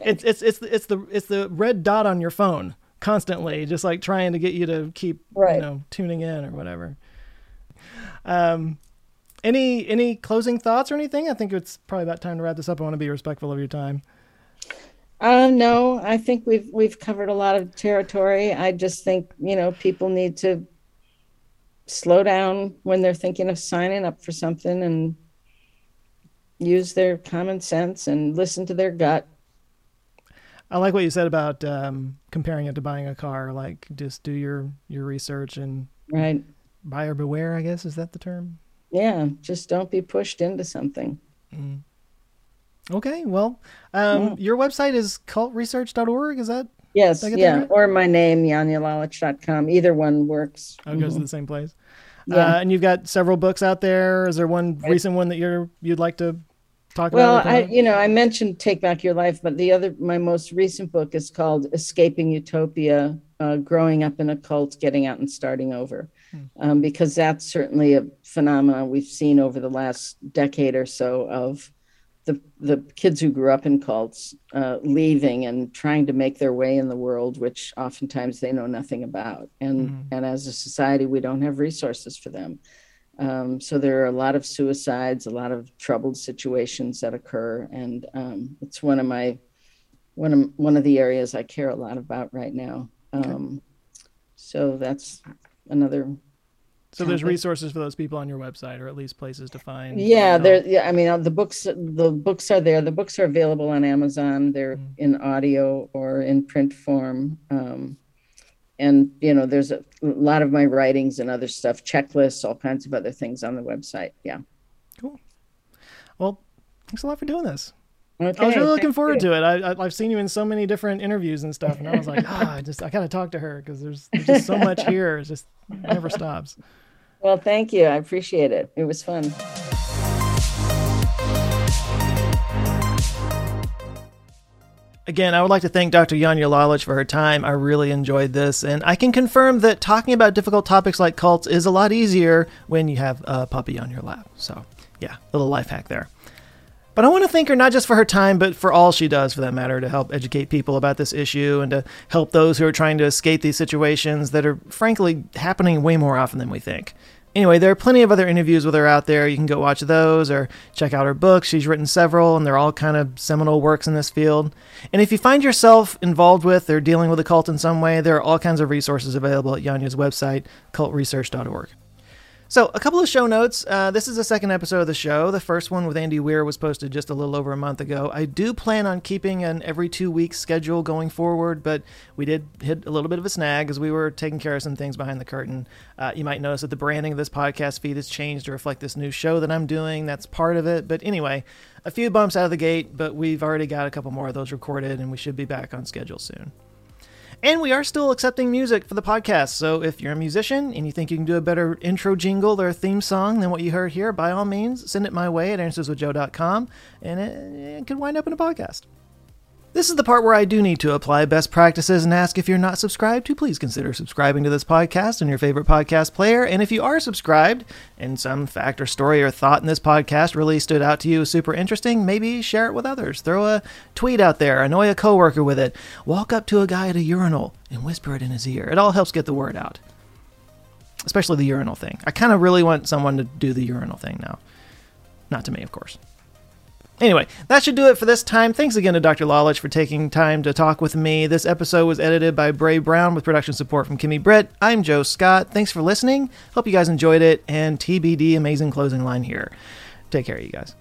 it's, it's, it's, it's the, it's the red dot on your phone constantly, just like trying to get you to keep, right, you know, tuning in or whatever. Um, any, any closing thoughts or anything? I think it's probably about time to wrap this up. I want to be respectful of your time. Uh, no, I think we've we've covered a lot of territory. I just think, you know, people need to slow down when they're thinking of signing up for something and use their common sense and listen to their gut. I like what you said about um, comparing it to buying a car. Like, just do your, your research and right. Buyer beware, I guess. Is that the term? Yeah, just don't be pushed into something. Mm-hmm. Okay. Well, um, yeah. Your website is cult research dot org. Is that? Yes. Yeah. Right? Or my name, janja lalich dot com. Either one works. Oh, it goes mm-hmm. to the same place. Yeah. Uh, and you've got several books out there. Is there one right. recent one that you're, you'd like to talk well, about? Well, I, you know, I mentioned Take Back Your Life, but the other, my most recent book is called Escaping Utopia, uh, Growing Up in a Cult, Getting Out and Starting Over. Hmm. Um, because that's certainly a phenomenon we've seen over the last decade or so of, the the kids who grew up in cults uh, leaving and trying to make their way in the world, which oftentimes they know nothing about. And mm-hmm. and as a society, we don't have resources for them. Um, so there are a lot of suicides, a lot of troubled situations that occur. And um, it's one of my, one of, one of the areas I care a lot about right now. Um, okay. So that's another So there's resources for those people on your website, or at least places to find. Yeah, there. Yeah, I mean, the books. The books are there. The books are available on Amazon. They're mm-hmm. in audio or in print form. Um, and you know, there's a lot of my writings and other stuff, checklists, all kinds of other things on the website. Yeah. Cool. Well, thanks a lot for doing this. Okay, I was really looking forward you. to it. I, I, I've seen you in so many different interviews and stuff, and I was like, ah, oh, I just I gotta talk to her because there's, there's just so much here. It just never stops. Well, thank you. I appreciate it. It was fun. Again, I would like to thank Doctor Janja Lalich for her time. I really enjoyed this, and I can confirm that talking about difficult topics like cults is a lot easier when you have a puppy on your lap. So, yeah, little life hack there. But I want to thank her not just for her time, but for all she does, for that matter, to help educate people about this issue and to help those who are trying to escape these situations that are, frankly, happening way more often than we think. Anyway, there are plenty of other interviews with her out there. You can go watch those or check out her books. She's written several, and they're all kind of seminal works in this field. And if you find yourself involved with or dealing with a cult in some way, there are all kinds of resources available at Janja's website, cult research dot org. So a couple of show notes. Uh, this is the second episode of the show. The first one with Andy Weir was posted just a little over a month ago. I do plan on keeping an every two week schedule going forward, but we did hit a little bit of a snag as we were taking care of some things behind the curtain. Uh, you might notice that the branding of this podcast feed has changed to reflect this new show that I'm doing. That's part of it. But anyway, a few bumps out of the gate, but we've already got a couple more of those recorded, and we should be back on schedule soon. And we are still accepting music for the podcast, so if you're a musician and you think you can do a better intro jingle or a theme song than what you heard here, by all means, send it my way at answers with joe dot com, and it, it could wind up in a podcast. This is the part where I do need to apply best practices and ask if you're not subscribed to, please consider subscribing to this podcast on your favorite podcast player. And if you are subscribed and some fact or story or thought in this podcast really stood out to you, super interesting, maybe share it with others. Throw a tweet out there, annoy a coworker with it, walk up to a guy at a urinal and whisper it in his ear. It all helps get the word out, especially the urinal thing. I kind of really want someone to do the urinal thing now. Not to me, of course. Anyway, that should do it for this time. Thanks again to Doctor Lalich for taking time to talk with me. This episode was edited by Bray Brown with production support from Kimmy Britt. I'm Joe Scott. Thanks for listening. Hope you guys enjoyed it. And T B D, amazing closing line here. Take care, you guys.